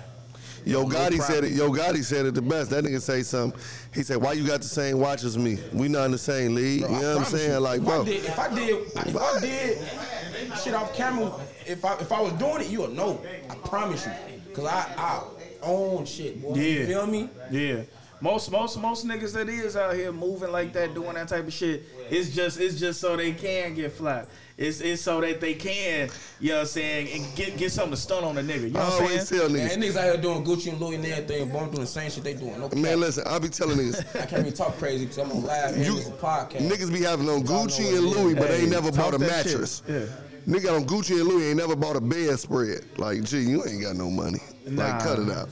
Yo Gotti said it. Yo Gotti said it the best. That nigga say something. He said, "Why you got the same watch as me? We not in the same league." You know what I'm saying? You. Like, if bro, I did, if I did, if I did shit off camera, if I if I was doing it, you would know. I promise you, cause I I own shit. Boy. Yeah. You feel me? Yeah. Most most most niggas that is out here moving like that, doing that type of shit, it's just it's just so they can get fly. It's it's so that they can, you know what I'm saying, and get get something to stunt on a nigga. You know what I'm saying? Tell niggas. Man, niggas out here doing Gucci and Louis and everything, but I'm doing the same shit they doing. No man, cap. Listen, I be telling niggas. I can't even talk crazy because I'm on live and it's a podcast. Niggas be having on Gucci and Louis, but hey, they ain't never bought a mattress. Yeah. Nigga on Gucci and Louis ain't never bought a bed spread. Like, gee, you ain't got no money. Nah. Like, cut it out.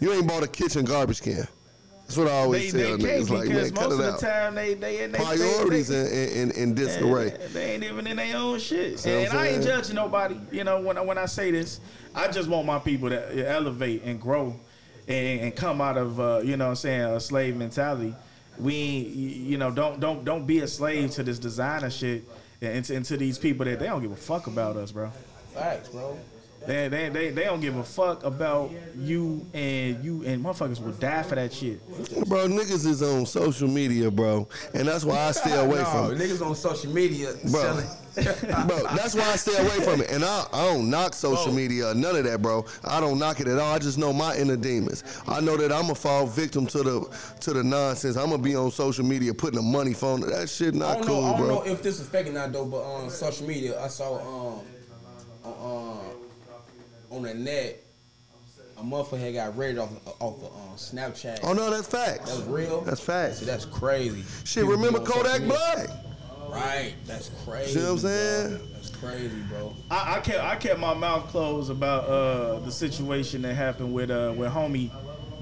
You ain't bought a kitchen garbage can. That's what I always they, tell they niggas, like, man, cut it out. Most of the time, they, they, they, priorities they, in, in, in disarray. They, they ain't even in their own shit. And, and I ain't judging nobody, you know, when, when I say this. I just want my people to elevate and grow and, and come out of, uh, you know what I'm saying, a slave mentality. We, you know, don't don't don't be a slave to this designer shit and, and to these people that they don't give a fuck about us, bro. Facts, bro. They, they they they don't give a fuck about you and you and motherfuckers will die for that shit. Bro, niggas is on social media, bro, and that's why I stay away no, from it. Niggas on social media, bro. Selling. Bro, that's why I stay away from it. And I, I don't knock social oh. media or none of that, bro. I don't knock it at all. I just know my inner demons. I know that I'm gonna fall victim to the to the nonsense. I'm gonna be on social media putting a money phone. That shit not I don't cool, know, I don't bro. Know if this is fake or not though, but on social media I saw um um. on the net, a motherfucker got raided off off of um, Snapchat. Oh no, that's facts. That's real. That's facts. See, that's crazy. Shit, people remember Kodak Black? Right, that's crazy. You know what I'm saying? Bro. That's crazy, bro. I, I kept I kept my mouth closed about uh, the situation that happened with uh, with homie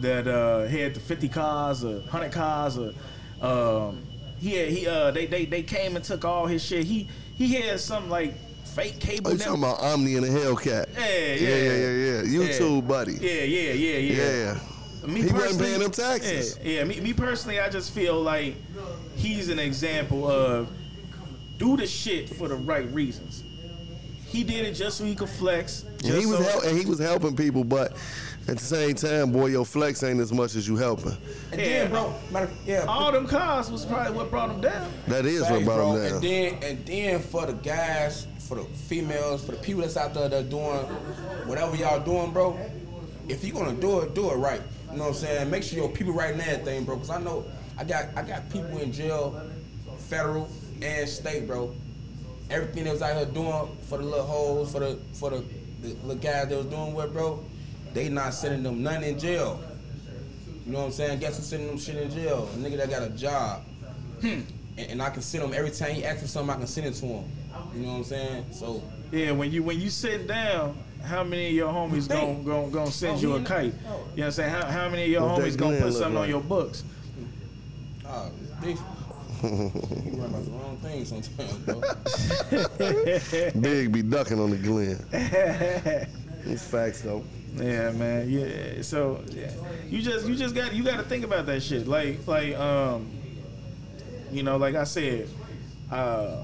that uh, had the fifty cars or hundred cars or um, he had, he uh they they they came and took all his shit. He he had something like. Fake cable. Oh, you talking about Omni and the Hellcat? Yeah, yeah, yeah, yeah, yeah. YouTube, yeah. Buddy. Yeah, yeah, yeah, yeah. Yeah. Me he wasn't paying them taxes. Yeah, yeah. Me, me personally, I just feel like he's an example of do the shit for the right reasons. He did it just so he could flex. Just and he was so hel- and he was helping people, but at the same time, boy, your flex ain't as much as you helping. And yeah, then, bro, matter, yeah, all them cars was probably what brought him down. That is Thanks, what brought bro. him down. And then, and then for the guys. For the females, for the people that's out there that doing whatever y'all doing, bro, if you're gonna do it, do it right. You know what I'm saying? Make sure your people right and everything, bro, because I know I got I got people in jail, federal and state, bro. Everything that was out here doing for the little hoes, for the for the, the little guys that was doing with, bro, they not sending them none in jail. You know what I'm saying? Guess who's sending them shit in jail? A nigga that got a job. Hmm. And, and I can send him every time he asks for something, I can send it to him. You know what I'm saying? So yeah, when you when you sit down, how many of your homies gonna gonna, gonna send oh, you a kite? Oh. You know what I'm saying? How how many of your well, homies gonna put something like on your books? Oh, big. You run about the wrong thing sometimes, bro. Big be ducking on the Glen. It's facts though. Yeah, man. Yeah. So yeah. you just you just got you got to think about that shit. Like like um, you know, like I said, uh.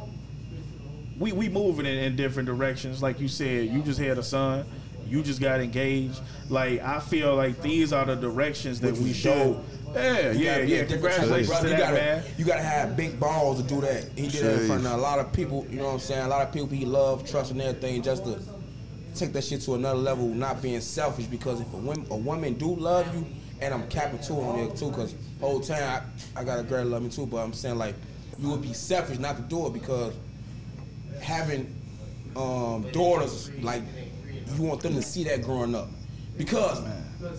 We we moving in, in different directions. Like you said, you just had a son. You just got engaged. Like, I feel like these are the directions that we should. Yeah, yeah, yeah. Congratulations to that, man. You got to have big balls to do that. He did it in front of a lot of people, you know what I'm saying? A lot of people he loved, trust, and everything, just to take that shit to another level, not being selfish. Because if a woman, a woman do love you, and I'm capping too on it, too, because the whole time I, I got a girl that love me, too. But I'm saying, like, you would be selfish not to do it because having um, daughters, like, you want them to see that growing up. Because,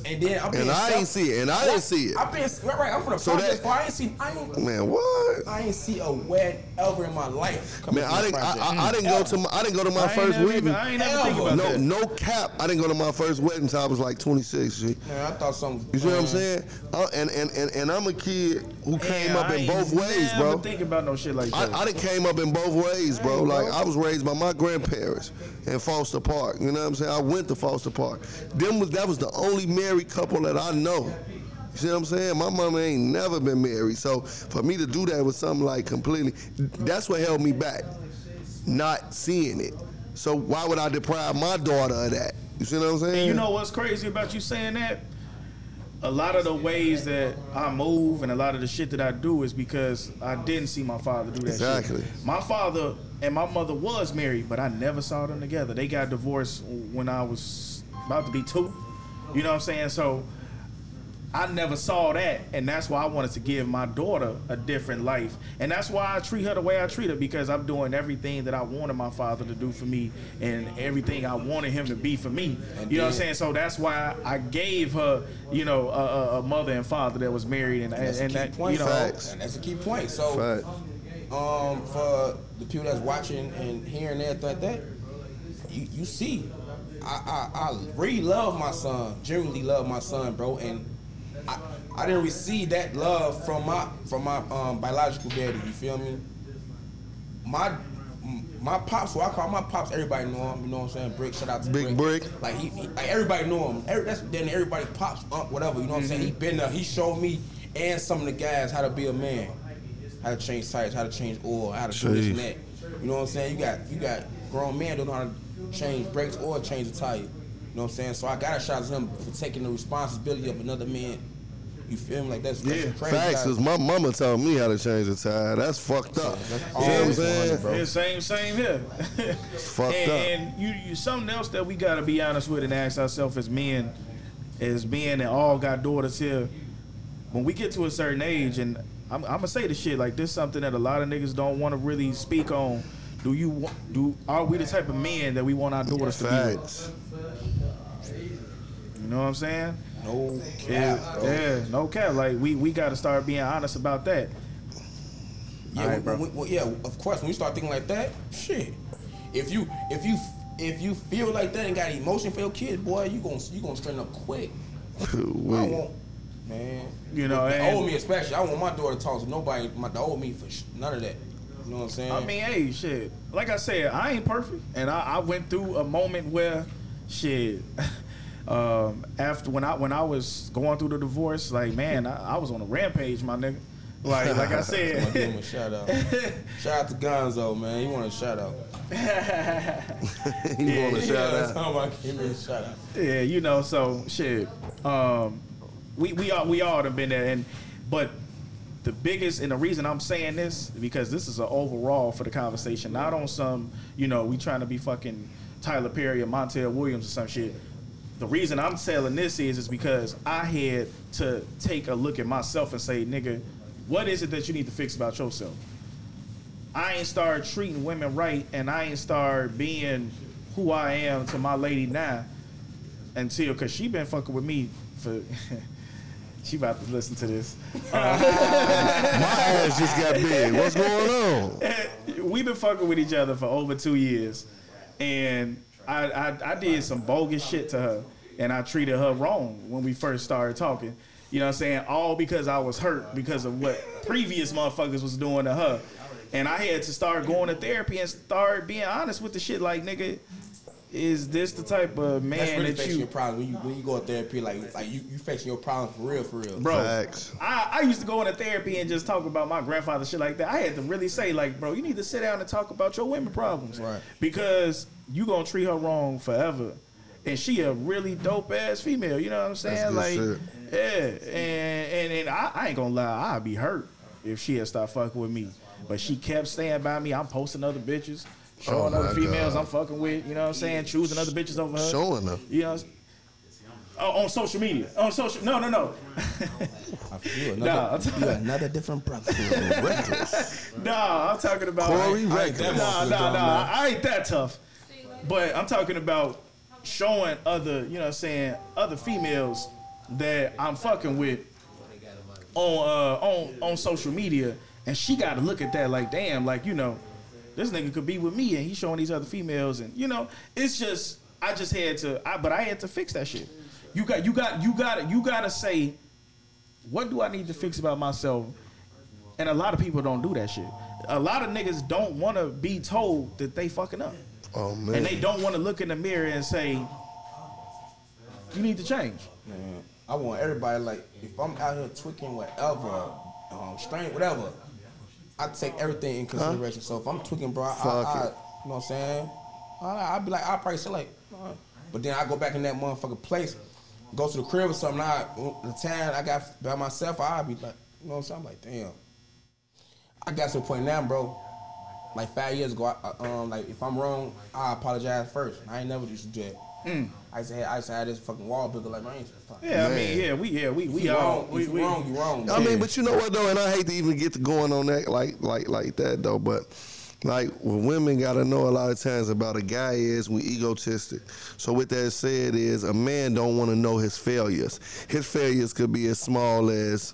and then I'm being And I self- ain't see it, and I what? didn't see it. I've been, right, right, I'm from the so project, that, but I ain't see, I ain't, man, what? I ain't see a wed ever in my life. Man, I didn't, I, I, I didn't go to my, I didn't go to my first wedding. I ain't never think about no, that. No cap, I didn't go to my first wedding until I was like twenty-six, G. Man, I thought something. You see um, what I'm saying? I, and, and, and, and I'm a kid who came yeah, up I in both ways, bro. I didn't think about no shit like that. I, I didn't came up in both ways, bro. Hey, like, bro. I was raised by my grandparents in Foster Park, you know what I'm saying? I went to Foster Park. Them was, that was the only married couple that I know. You see what I'm saying? My mama ain't never been married. So for me to do that was something like completely, that's what held me back. Not seeing it. So why would I deprive my daughter of that? You see what I'm saying? And you know what's crazy about you saying that? A lot of the ways that I move and a lot of the shit that I do is because I didn't see my father do that exactly. shit. Exactly. My father and my mother was married, but I never saw them together. They got divorced when I was about to be two. You know what I'm saying? So I never saw that, and that's why I wanted to give my daughter a different life. And that's why I treat her the way I treat her, because I'm doing everything that I wanted my father to do for me and everything I wanted him to be for me. You know what I'm saying? So that's why I gave her, you know, a, a mother and father that was married. And, and that's and a key that, point, you know, facts. And that's a key point. So um, for the people that's watching and hearing that, that, that you, you see, I, I, I really love my son, genuinely love my son, bro, and I, I didn't receive that love from my from my um, biological daddy. You feel me? My my pops, who I call my pops, everybody know him. You know what I'm saying? Brick, shout out to Big Brick. Brick. Like he, he like everybody know him. Every, that's then everybody pops up, whatever. You know what mm-hmm. I'm saying? He been there. He showed me and some of the guys how to be a man, how to change tires, how to change oil, how to do this and that. You know what I'm saying? You got you got grown men don't know how to change brakes or change the tire. You know what I'm saying? So I got a shout out to him for taking the responsibility of another man. You feel me? Like that's, that's yeah. crazy. Facts, because my mama told me how to change a tire. That's fucked up. That's, that's all yeah, I'm saying. Bro. Yeah, same, same here. Fucked and, up. And you, you, something else that we gotta be honest with and ask ourselves as men, as men that all got daughters here, when we get to a certain age, and I'm, I'm gonna say this shit like this, something that a lot of niggas don't want to really speak on. Do you do? Are we the type of men that we want our daughters facts. To be? You know what I'm saying? No cap. Yeah, yeah no cap. Like, we, we got to start being honest about that. Yeah, right, we, we, we, yeah, of course. When you start thinking like that, shit. If you if you if you feel like that and got emotion for your kid, boy, you gonna you gonna straighten up quick. I want, man. You know, the old me especially. I want my daughter to talk to nobody. My the old me for sh- none of that. You know what I'm saying? I mean, hey, shit. Like I said, I ain't perfect, and I, I went through a moment where, shit. Um, after when I when I was going through the divorce, like man, I, I was on a rampage, my nigga. Like like I said, I'm gonna give him a shout out. Shout out to Gonzo, man. He want a shout out. He yeah, want a shout yeah, out. Give me a shout out. Yeah, you know. So shit, um, we we all we all have been there, and but the biggest and the reason I'm saying this because this is an overall for the conversation, not on some you know we trying to be fucking Tyler Perry or Montel Williams or some shit. The reason I'm telling this is is because I had to take a look at myself and say, nigga, what is it that you need to fix about yourself? I ain't started treating women right, and I ain't started being who I am to my lady now until, because she been fucking with me for... She about to listen to this. Uh, my ass just got big. What's going on? We've been fucking with each other for over two years, and... I, I I did some bogus shit to her, and I treated her wrong when we first started talking. You know what I'm saying? All because I was hurt because of what previous motherfuckers was doing to her. And I had to start going to therapy and start being honest with the shit. Like, nigga, is this the type of man that's really that facing you... your problem when you, when you go to therapy, like, like you, you facing your problem for real, for real. Bro, Facts. I, I used to go into therapy and just talk about my grandfather shit like that. I had to really say, like, bro, you need to sit down and talk about your women problems. Right. Because... you gonna treat her wrong forever, and she a really dope ass female. You know what I'm saying? Like, shit. yeah, and and, and I, I ain't gonna lie, I'd be hurt if she had stopped fucking with me. But she kept staying by me. I'm posting other bitches, showing oh other females God. I'm fucking with. You know what I'm saying? Choosing other bitches over her. Showing them. You know. Oh, on social media. On social. No, no, no. I feel another, nah, another different brother. Reckless. Nah, I'm talking about. Corey like, Reckless. Nah, nah, nah. I ain't that tough. But I'm talking about showing other, you know what I'm saying, other females that I'm fucking with on uh, on on social media. And she got to look at that like, damn, like, you know, this nigga could be with me and he's showing these other females. And, you know, it's just, I just had to, I, but I had to fix that shit. You got, you got, you got, you got to say, what do I need to fix about myself? And a lot of people don't do that shit. A lot of niggas don't want to be told that they fucking up. Oh, man. And they don't want to look in the mirror and say, you need to change. Man, I want everybody, like, if I'm out here tweaking whatever, um, strain, whatever, I take everything in consideration. Huh? So if I'm tweaking, bro, I, I, you know what I'm saying? I'd be like, I'll probably say like, oh. But then I go back in that motherfucking place, go to the crib or something. I, the time I got by myself, I'd be like, you know what I'm saying? I'm like, damn. I got to the point now, bro. Like five years ago, I, I, um, like if I'm wrong, I apologize first. I ain't never used to do that. Mm. I used to have, I used to have this fucking wall bigger like my ancestors. Yeah, man. I mean, yeah, we, yeah, we, we all, we, we wrong, you wrong. I man. mean, but you know what though, and I hate to even get to going on that like, like, like that though, but. Like, what women gotta know a lot of times about a guy is we egotistic. So with that said is, a man don't wanna know his failures. His failures could be as small as...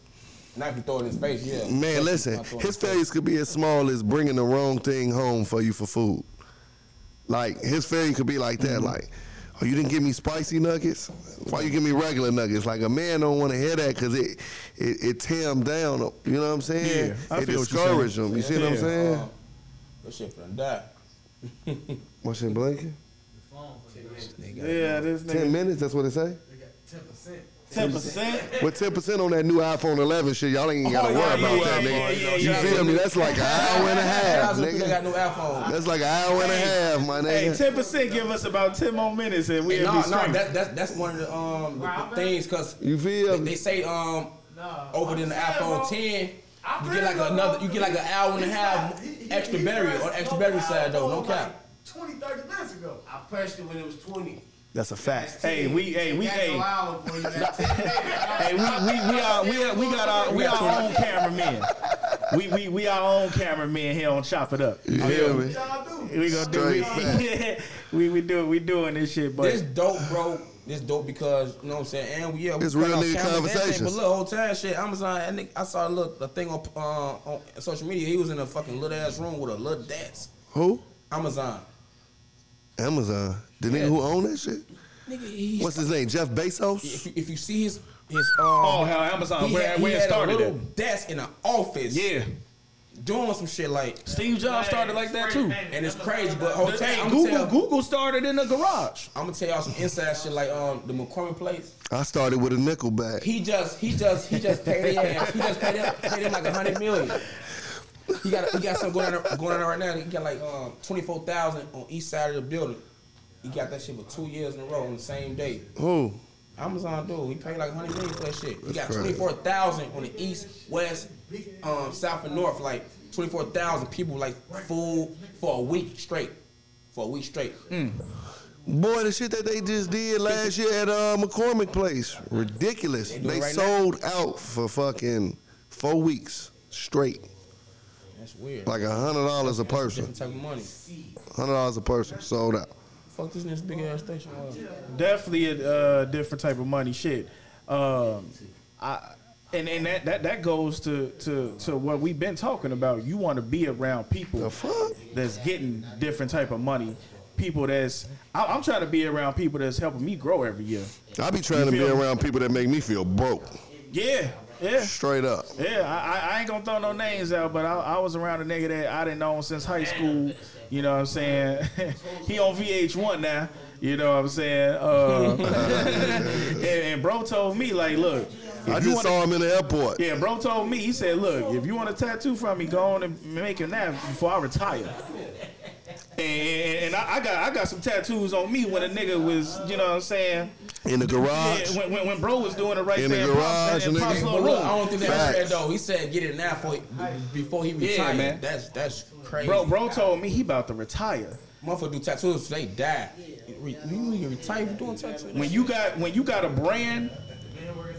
Not if you throw it in his face, yeah. Man, listen, his failures could be as small as bringing the wrong thing home for you for food. Like, his failure could be like that, mm-hmm. like, oh, you didn't give me spicy nuggets? Why you give me regular nuggets? Like, a man don't wanna hear that because it, it, it tear him down, you know what I'm saying? Yeah, I it discourages him, you yeah, see yeah. what I'm saying? Uh-huh. That shit finna die. What's your blanket? The phone for ten minutes. Yeah, this nigga. ten minutes, that's what it say? They got ten percent. ten percent? With ten percent on that new iPhone eleven shit, y'all ain't gotta oh, worry yeah, about yeah, that, yeah, nigga. Yeah, yeah, you feel yeah, me? That's like an hour and a half, nigga. Got new iPhone. That's like an hour and a half, my nigga. Hey, ten percent give us about ten more minutes and we'll hey, no, be straight. No, that, that, that's one of the, um, the things, because they, they say um, no, over I'm in the iPhone ten, you get like another, you get like an hour and a half extra berry on extra berry side though, no cap. twenty, thirty minutes ago, I pressed it when it was twenty. That's a fact. Hey, we, hey, we, hey, we, we, we are, we are, we got our, we our own cameramen. We, we, we our own cameramen here on Chop It Up. You feel me? We gonna do it. We, we do, we doing this shit, but this dope, bro. This dope because, you know what I'm saying? And we, yeah, we it's real nigga conversations. But look, whole time shit, Amazon, that nigga, I saw a little a thing on, uh, on social media. He was in a fucking little ass room with a little dance. Who? Amazon. Amazon? The yeah. nigga who owned that shit? Nigga, he, what's his name? Jeff Bezos? If you, if you see his... his um, oh, how Amazon, he where, had, where he it started at. He had a little at. desk in an office. Yeah. Doing some shit like Steve Jobs started like that too, and it's crazy. But hotel, Google tell, Google started in the garage. I'm gonna tell y'all some inside shit like um the McCormick Place. I started with a nickel bag. He just he just he just paid him. He just paid him, paid him like a hundred million. He got he got something going on going on right now. He got like um twenty four thousand on each side of the building. He got that shit for two years in a row on the same day. Who? Amazon dude. He paid like a hundred million for that shit. He got twenty four thousand on the east, west. Um, south and north, like twenty-four thousand people, like full for a week straight, for a week straight. Mm. Boy, the shit that they just did last year at uh, McCormick Place, ridiculous. They, they right sold now? out for fucking four weeks straight. That's weird. Like a hundred dollars a person. Different type of money. Hundred dollars a person sold out. Fuck this next big ass station. Definitely a uh, different type of money. Shit. Um, I. And and that, that, that goes to, to, to what we've been talking about. You want to be around people the fuck? that's getting different type of money. People that's I, I'm trying to be around people that's helping me grow every year. I be trying you to be me? around people that make me feel broke. Yeah, yeah. Straight up. Yeah, I, I ain't gonna throw no names out, but I, I was around a nigga that I didn't know since high school. You know what I'm saying? He on V H one now. You know what I'm saying? Uh, and, and bro told me like, look. If I just wanna, saw him in the airport. Yeah, bro told me, he said, look, if you want a tattoo from me, go on and make a nap before I retire. And, and I, I got I got some tattoos on me when a nigga was, you know what I'm saying? In the garage. Yeah, when, when, when bro was doing it right in there. In the garage. And Pop's little room. I don't think that was that, though. He said, get it now for, before he retired. Yeah, man. That's, that's crazy. Bro, bro told me he about to retire. Motherfucker do tattoos, they die. You can retire doing tattoos. When you got, when you got a brand...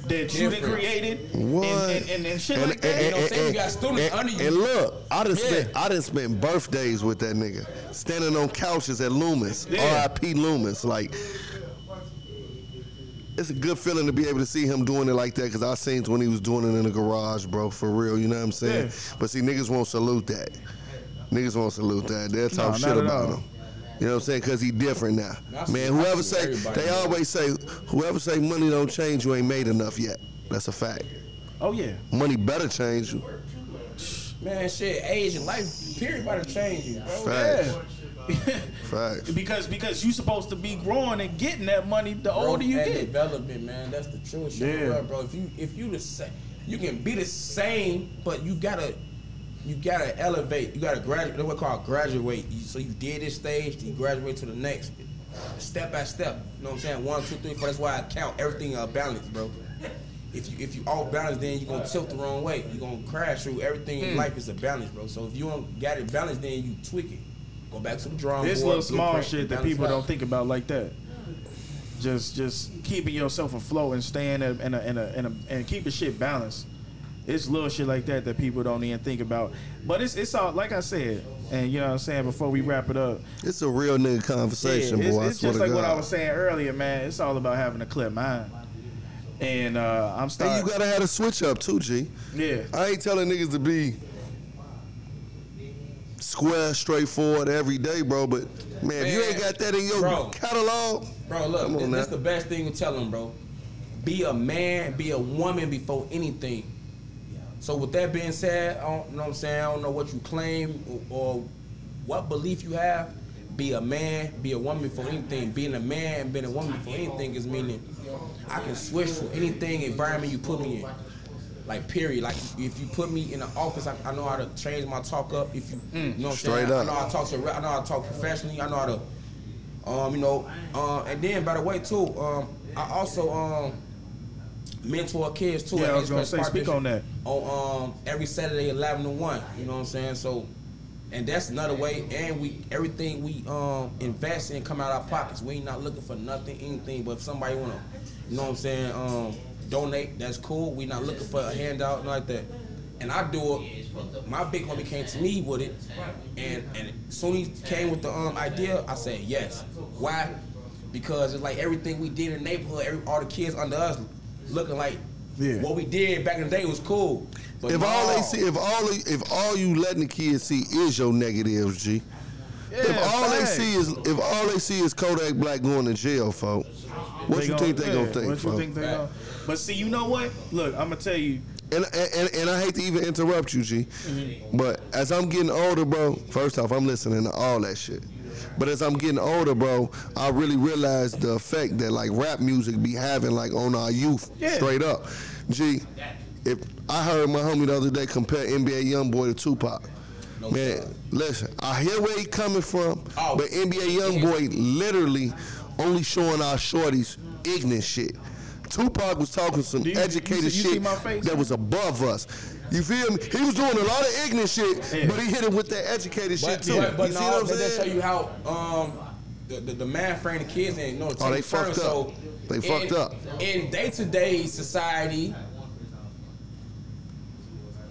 that you done created what? And, and, and, and shit and, like that. And, you know, and, and, you got students and, under you. And look, I done, yeah. spent, I done spent birthdays with that nigga, standing on couches at Loomis, yeah. R I P Loomis. Like, it's a good feeling to be able to see him doing it like that because I seen when he was doing it in the garage, bro, for real, you know what I'm saying? Yeah. But see, niggas won't salute that. Niggas won't salute that. They'll talk no, shit about all. him. You know what I'm saying? Because he different now. That's man, whoever say, they knows. always say, whoever say money don't change, you ain't made enough yet. That's a fact. Oh, yeah. Money better change you. Man, shit, age and life, period, better change you, bro. Facts. Yeah. Facts. Because, because you supposed to be growing and getting that money the bro, older you that get. Development, man. That's the truth. Yeah. Bro, if you, if you the same, you can be the same, but you got to you gotta elevate. You gotta graduate. That's what called graduate. You, so you did this stage, then you graduate to the next, step by step. You know what I'm saying? One, two, three, four. That's why I count everything out balance, bro. If you if you off balance, then you are gonna tilt the wrong way. You are gonna crash through everything. Mm. In life is a balance, bro. So if you don't got it balanced, then you tweak it. Go back to the drawing board. This little small shit that people don't think about like that. Just just keeping yourself afloat and staying in a, in a, in a, in a and keeping shit balanced. It's little shit like that that people don't even think about. But it's it's all, like I said, and you know what I'm saying, before we wrap it up. It's a real nigga conversation, yeah, it's, boy. It's I swear just to like God. What I was saying earlier, man. It's all about having a clear mind. And uh, I'm starting. And you gotta have a switch up too, G. Yeah. I ain't telling niggas to be square, straightforward every day, bro. But man, man if you ain't got that in your bro, catalog, bro. Look, this, this the best thing to tell them, bro. Be a man, be a woman before anything. So with that being said, I don't, you know what I'm saying. I don't know what you claim or, or what belief you have. Be a man, be a woman before anything. Being a man and being a woman before anything is meaning I can switch to anything environment you put me in. Like period. Like if you put me in an office, I, I know how to change my talk up. If you, mm, you know, what straight saying? Up. I know how to talk to. I know how to talk professionally. I know how to, um, you know, uh, and then by the way too, um, I also um, mentor kids too. Yeah, I was gonna say, speak on that. On um, every Saturday, eleven to one. You know what I'm saying? So, and that's another way. And we everything we um, invest in come out of our pockets. We ain't not looking for nothing, anything. But if somebody wanna, you know what I'm saying? Um, donate, that's cool. We not looking for a handout like that. And I do it. My big homie came to me with it, and and as soon as he came with the um idea, I said yes. Why? Because it's like everything we did in the neighborhood, every, all the kids under us looking like yeah. what we did back in the day was cool. But if no. all they see, if all if all you letting the kids see is your negatives, G. Yeah, if all thanks. they see is if all they see is Kodak Black going to jail, folks, what they you gonna, think they yeah, gonna think? What you think they gonna? But see, you know what? Look, I'm gonna tell you. And and and I hate to even interrupt you, G. Mm-hmm. But as I'm getting older, bro. First off, I'm listening to all that shit. But as I'm getting older, bro, I really realize the effect that like rap music be having like on our youth, yeah. straight up, G. If I heard my homie the other day compare N B A YoungBoy to Tupac. No man, problem. Listen, I hear where he coming from, oh. but N B A YoungBoy literally only showing our shorties ignorant shit. Tupac was talking some you, educated you see, you shit that was above us. You feel me? He was doing a lot of ignorant shit, yeah. but he hit it with that educated but, shit too. Yeah, but you no, see what I'm saying? That show you how um, the, the, the mind frame the kids ain't you know. Oh, they fucked first, up. So they in, fucked up. In day-to-day society,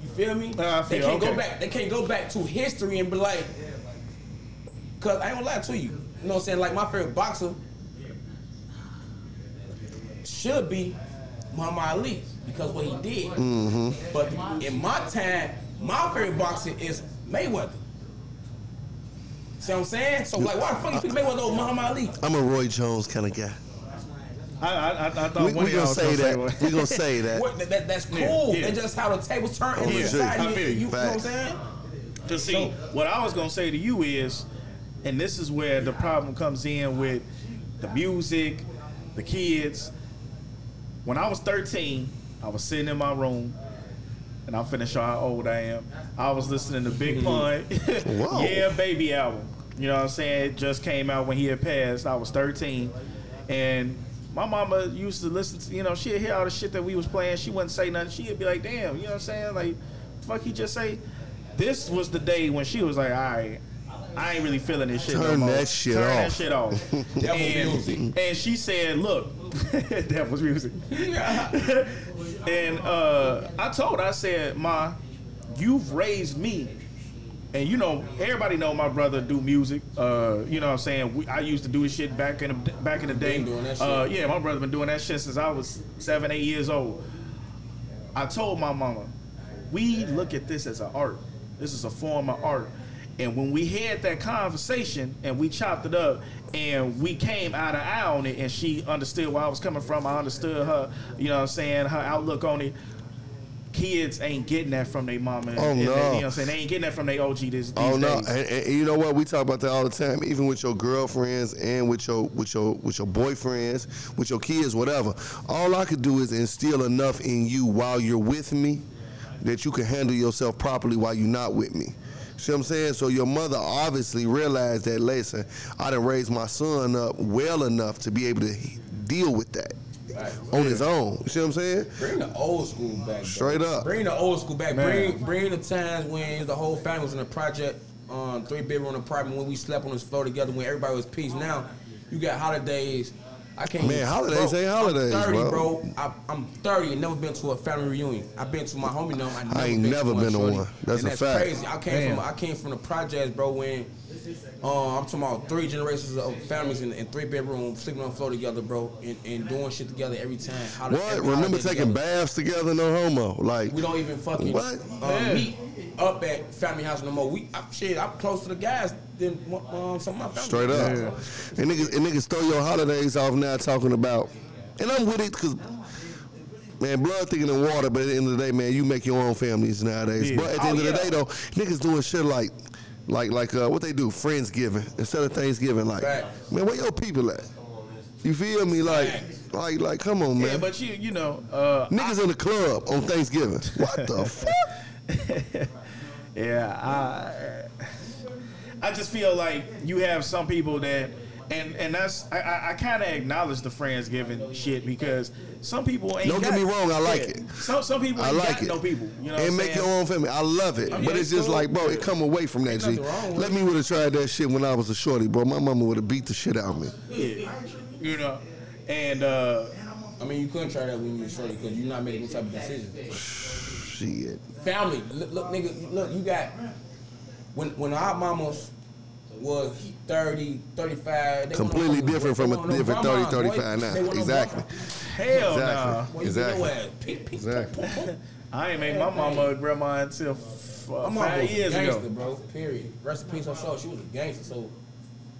you feel me? Uh, I feel, they can't okay. go back. They can't go back to history and be like, cause I ain't gonna lie to you. You know what I'm saying? Like my favorite boxer should be Muhammad Ali because what he did. Mm-hmm. But in my time, my favorite boxer is Mayweather. See what I'm saying? So like, why the fuck you pick Mayweather over Muhammad Ali? I'm a Roy Jones kind of guy. I, I, I thought we, one we gonna say that. Say we gonna say that. What, that, that that's cool. Yeah, yeah. That's just how the tables turn oh, in yeah. society. I feel you. You know what I'm saying? Cause see, so, what I was gonna say to you is, and this is where the problem comes in with the music, the kids. When I was thirteen, I was sitting in my room, and I'm finna show how old I am. I was listening to Big Pun, Yeah Baby album. You know what I'm saying? It just came out when he had passed. I was thirteen, and my mama used to listen to, you know, she'd hear all the shit that we was playing. She wouldn't say nothing. She'd be like, damn, you know what I'm saying? Like, fuck he just say? This was the day when she was like, all right, I ain't really feeling this shit no more. Turn that shit off. Turn that shit off. That was music. And she said, look, that was music. And uh, I told her, I said, Ma, you've raised me. And you know, everybody know my brother do music. Uh, you know what I'm saying? We, I used to do his shit back in the, back in the day. Uh, yeah, my brother been doing that shit since I was seven, eight years old. I told my mama, we look at this as an art. This is a form of art. And when we had that conversation and we chopped it up and we came eye to eye on it and she understood where I was coming from, I understood her, you know what I'm saying, her outlook on it. Kids ain't getting that from their mama. Oh, and no. They, you know what I'm saying? They ain't getting that from their O G this, these oh, days. Oh, no. And, and you know what? We talk about that all the time, even with your girlfriends and with your with your, with your boyfriends, with your kids, whatever. All I could do is instill enough in you while you're with me that you can handle yourself properly while you're not with me. See what I'm saying? So your mother obviously realized that, listen, I done raised my son up well enough to be able to deal with that. Right. On his own. You see what I'm saying? Bring the old school back. Straight though. Up. Bring the old school back. Man. Bring bring the times when the whole family was in a project, um, three bedroom apartment, when we slept on this floor together, when everybody was peace. Now, you got holidays. I can't. Man, holidays bro, ain't holidays, I'm thirty, bro. bro. I, I'm thirty and never been to a family reunion. I've been to my homie now. I, never I ain't been never to been to one. That's and a that's fact. Crazy. I came Man. from I came from the projects, bro. When uh, I'm talking about three generations of families in, in three bedrooms sleeping on the floor together, bro, and, and doing shit together every time. Holiday, what? Every Remember taking together. baths together? No homo. Like we don't even fucking what? Um, meet up at family house no more. We I, shit. I'm close to the guys. Then, um, straight up. Yeah. And, niggas, and niggas throw your holidays off now talking about, and I'm with it because, man, blood thicker than water, but at the end of the day, man, you make your own families nowadays. Yeah. But at the oh, end of yeah. the day, though, niggas doing shit like, like, like uh, what they do, Friendsgiving instead of Thanksgiving. Like, Facts. man, where your people at? You feel me? Like, Facts. like, like, come on, man. Yeah, but you, you know. Uh, niggas I, in the club on Thanksgiving. What the fuck? Yeah, I... I just feel like you have some people that, and, and that's, I, I, I kind of acknowledge the Friendsgiving shit because some people ain't Don't got get me wrong, I like shit. it. Some some people ain't I like got it. no people. You know and make saying? your own family. I love it. I mean, but it's, it's just cool. like, bro, it come away from that, G. Let me would have tried that shit when I was a shorty, bro. My mama would have beat the shit out of me. Yeah. You know, and, uh, I mean, you couldn't try that when you were shorty because you're not making any type of decision. Shit. Family. Look, look, nigga, look, you got... When when our mamas was thirty, thirty-five... Completely different from a different thirty, thirty-five now. Exactly. Hell no. Exactly. I ain't made my mama a grandma until five years ago. Gangster, bro. Period. Rest in peace, her soul. She was a gangster, so...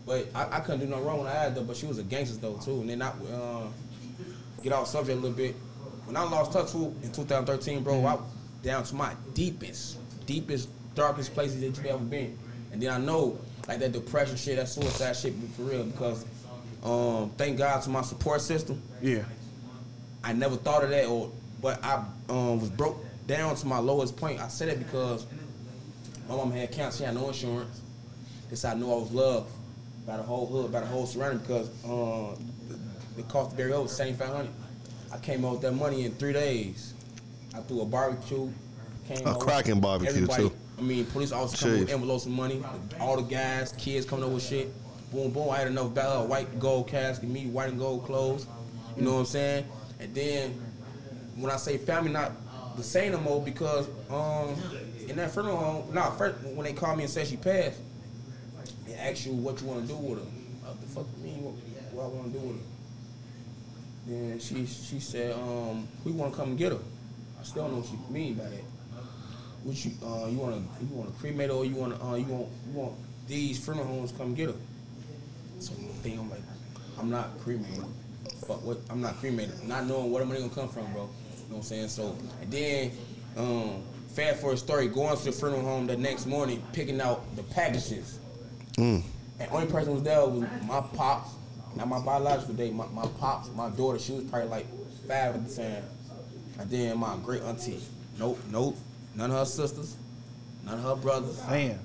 But I, I couldn't do no wrong when I had her, but she was a gangster, though, too. And then I... Uh, get off subject a little bit. When I lost touch in two thousand thirteen, bro, I was down to my deepest, deepest... darkest places that you've ever been. And then I know, like, that depression shit, that suicide shit, for real, because um, thank God to my support system. Yeah. I never thought of that, or but I um, was broke down to my lowest point. I said it because my mom had cancer, she had no insurance. That's how I knew I was loved by the whole hood, by the whole surrounding, because um, the cost of burial was seventy-five hundred dollars. I came out with that money in three days. I threw a barbecue. Came a cracking barbecue, everybody, too. I mean, police officers coming with envelopes of money. All the guys, kids coming up with shit. Boom, boom. I had enough uh, white gold casket, me, white and gold clothes. You know what I'm saying? And then when I say family, not the same no more because um, in that funeral home, nah, first, when they called me and said she passed, they asked you what you want to do with her. What the fuck me? What, what I want to do with her? Then she she said, um, who you want to come and get her? I still don't know what she mean by that. What you uh you wanna you wanna cremate or you wanna uh you want you want these funeral homes come get her? So thing I'm like, I'm not cremating. Fuck what I'm not cremating. Not knowing where the money gonna come from, bro. You know what I'm saying? So and then um fast forward story, going to the funeral home the next morning, picking out the packages. Mm. And only person was there was my pops, not my biological dad, my, my pops, my daughter, she was probably like five at the time. And then my great auntie. Nope, nope. None of her sisters, none of her brothers. Damn.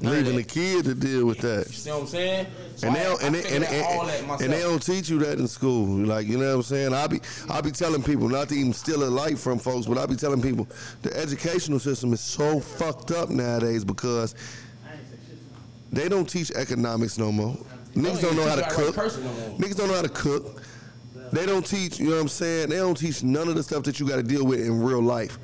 Leaving the kid to deal with that. You see what I'm saying? So and, I, and, I they, and, and, and they don't teach you that in school. Like, you know what I'm saying? I be I be telling people, not to even steal a light from folks, but I be telling people the educational system is so fucked up nowadays because they don't teach economics no more. Niggas don't know how to cook. Niggas don't know how to cook. They don't teach, you know what I'm saying? They don't teach none of the stuff that you got to deal with in real life.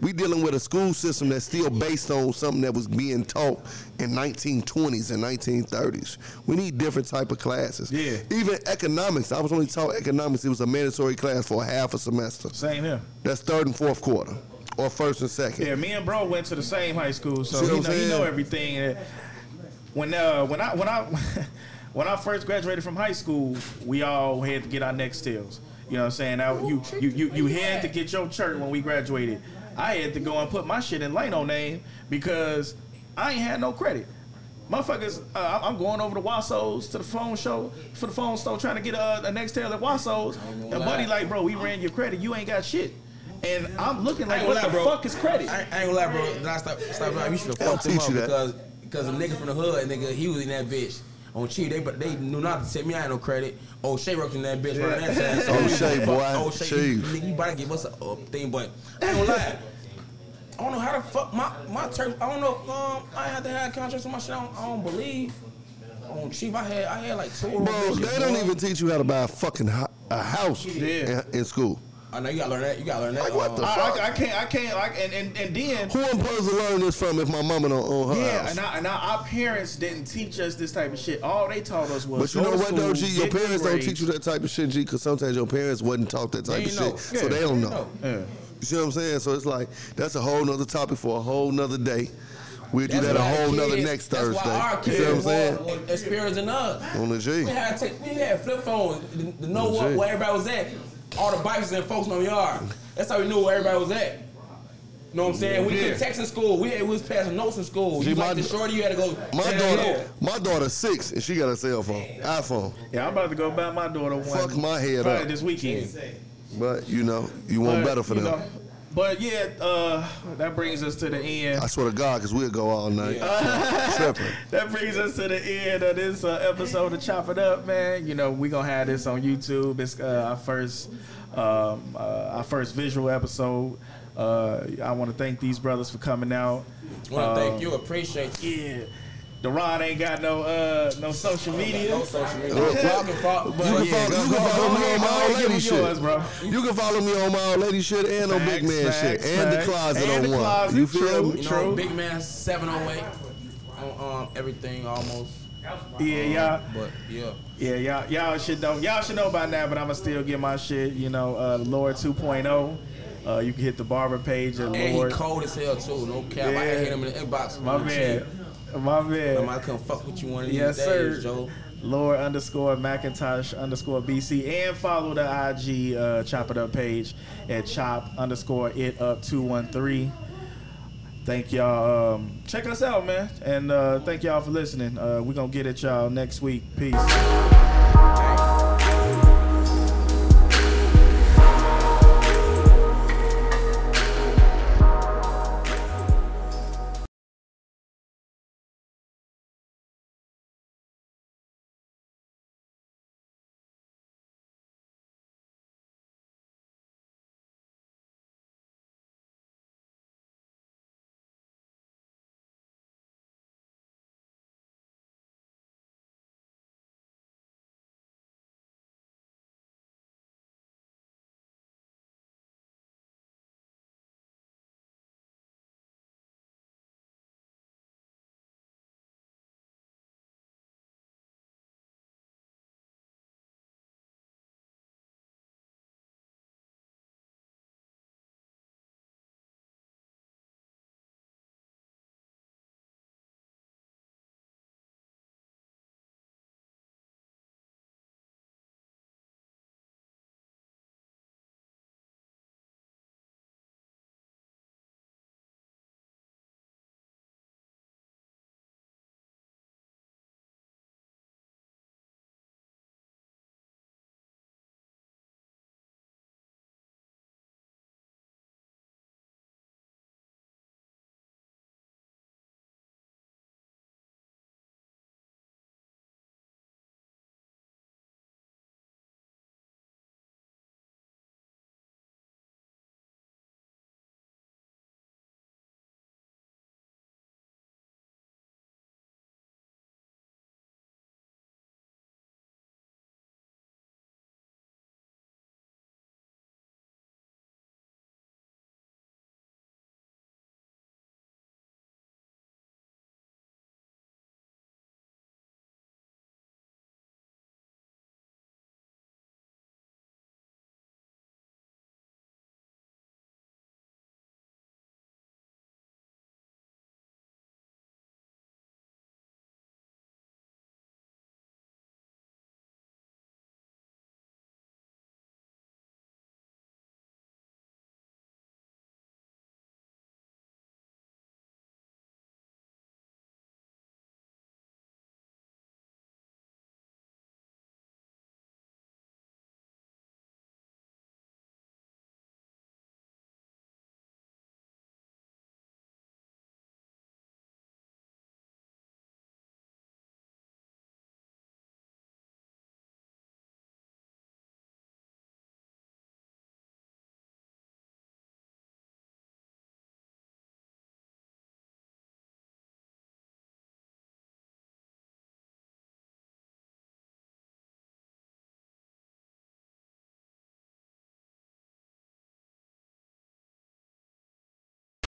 We dealing with a school system that's still based on something that was being taught in nineteen twenties and nineteen thirties. We need different type of classes. Yeah. Even economics. I was only taught economics. It was a mandatory class for half a semester. Same here. That's third and fourth quarter, or first and second. Yeah, me and bro went to the same high school, so he know, he know everything. When uh, when I when I when I first graduated from high school, we all had to get our next tails. You know what I'm saying? I, you you you you had to get your shirt when we graduated. I had to go and put my shit in Leno name because I ain't had no credit. Motherfuckers, uh, I'm going over to Wassos to the phone show, for the phone store, trying to get a, a next tail at Wassos. And buddy like, bro, we ran your credit. You ain't got shit. And I'm looking like, what lie, the bro. fuck is credit? I, I ain't gonna lie, bro. Then I stop, stop lying. You should have fucked him up because, because a nigga from the hood, nigga, he was in that bitch. On Chi, they but they knew not to take me. I ain't no credit. Oh, Shay worked in that bitch yeah. right that time. So, oh, Shay, boy. Oh, Shay, you, nigga, you about to give us a uh, thing, but I ain't gonna lie. I don't know how the fuck my my turf. I don't know if um I had to have contracts on my shit. I don't, I don't believe. On Chief, I had I had like two. Bro, bitches, they don't bro. even teach you how to buy a fucking ho- a house yeah. in, in school. I know you gotta learn that. You gotta learn that. Like what um, the fuck? I, I can't. I can't. Like and, and, and then who I'm supposed to learn this from if my mama don't own her yeah, house? Yeah, and, I, and I, our parents didn't teach us this type of shit. All they taught us was. But you know what though, G? Your parents grade. don't teach you that type of shit, G, because sometimes your parents wasn't taught that type they of know. shit, yeah, so they don't they know. know. Yeah. You see what I'm saying? So it's like that's a whole nother topic for a whole nother day. We'll do that's that a whole kids, nother next that's Thursday. Why our kids, you see what I'm saying? Well, experience enough. On the G. We had, t- we had flip phones to know what, where everybody was at. All the bikes and folks in our yard. That's how we knew where everybody was at. You know what I'm saying? We yeah. did text in school. We, had, we was passing notes in school. You like the shorty, you had to go. My daughter, my daughter six, and she got a cell phone, iPhone. Yeah, I'm about to go buy my daughter one. Fuck my head up. This weekend. But you know, you want but, better for them. Know, But yeah, uh, that brings us to the end. I swear to God, because we'll go all night. Yeah. That brings us to the end of this uh, episode of Chop It Up, man. You know, we're going to have this on YouTube. It's uh, our first um, uh, our first visual episode. Uh, I want to thank these brothers for coming out. I want to um, thank you. Appreciate you. Yeah. Deron ain't got no uh, no social media. No social media. You can follow me on my old lady shit. You can follow me on my old lady shit and no big man shit. And the closet on one. You feel me? You know, big man seven oh eight on um, everything almost. Yeah, y'all. But yeah. Yeah, y'all y'all should know y'all should know by now, but I'ma still get my shit, you know, uh, Lord two point oh. Uh, you can hit the barber page at Lord. And he cold as hell too, no cap. Yeah. I hit him in the inbox. My man. My man. I might come fuck with you one of these yes, days, sir. Joe. Lord underscore Macintosh underscore B C. And follow the I G uh, Chop It Up page at chop underscore it up two one three. Thank y'all. Um, check us out, man. And uh, thank y'all for listening. Uh, we're going to get at y'all next week. Peace.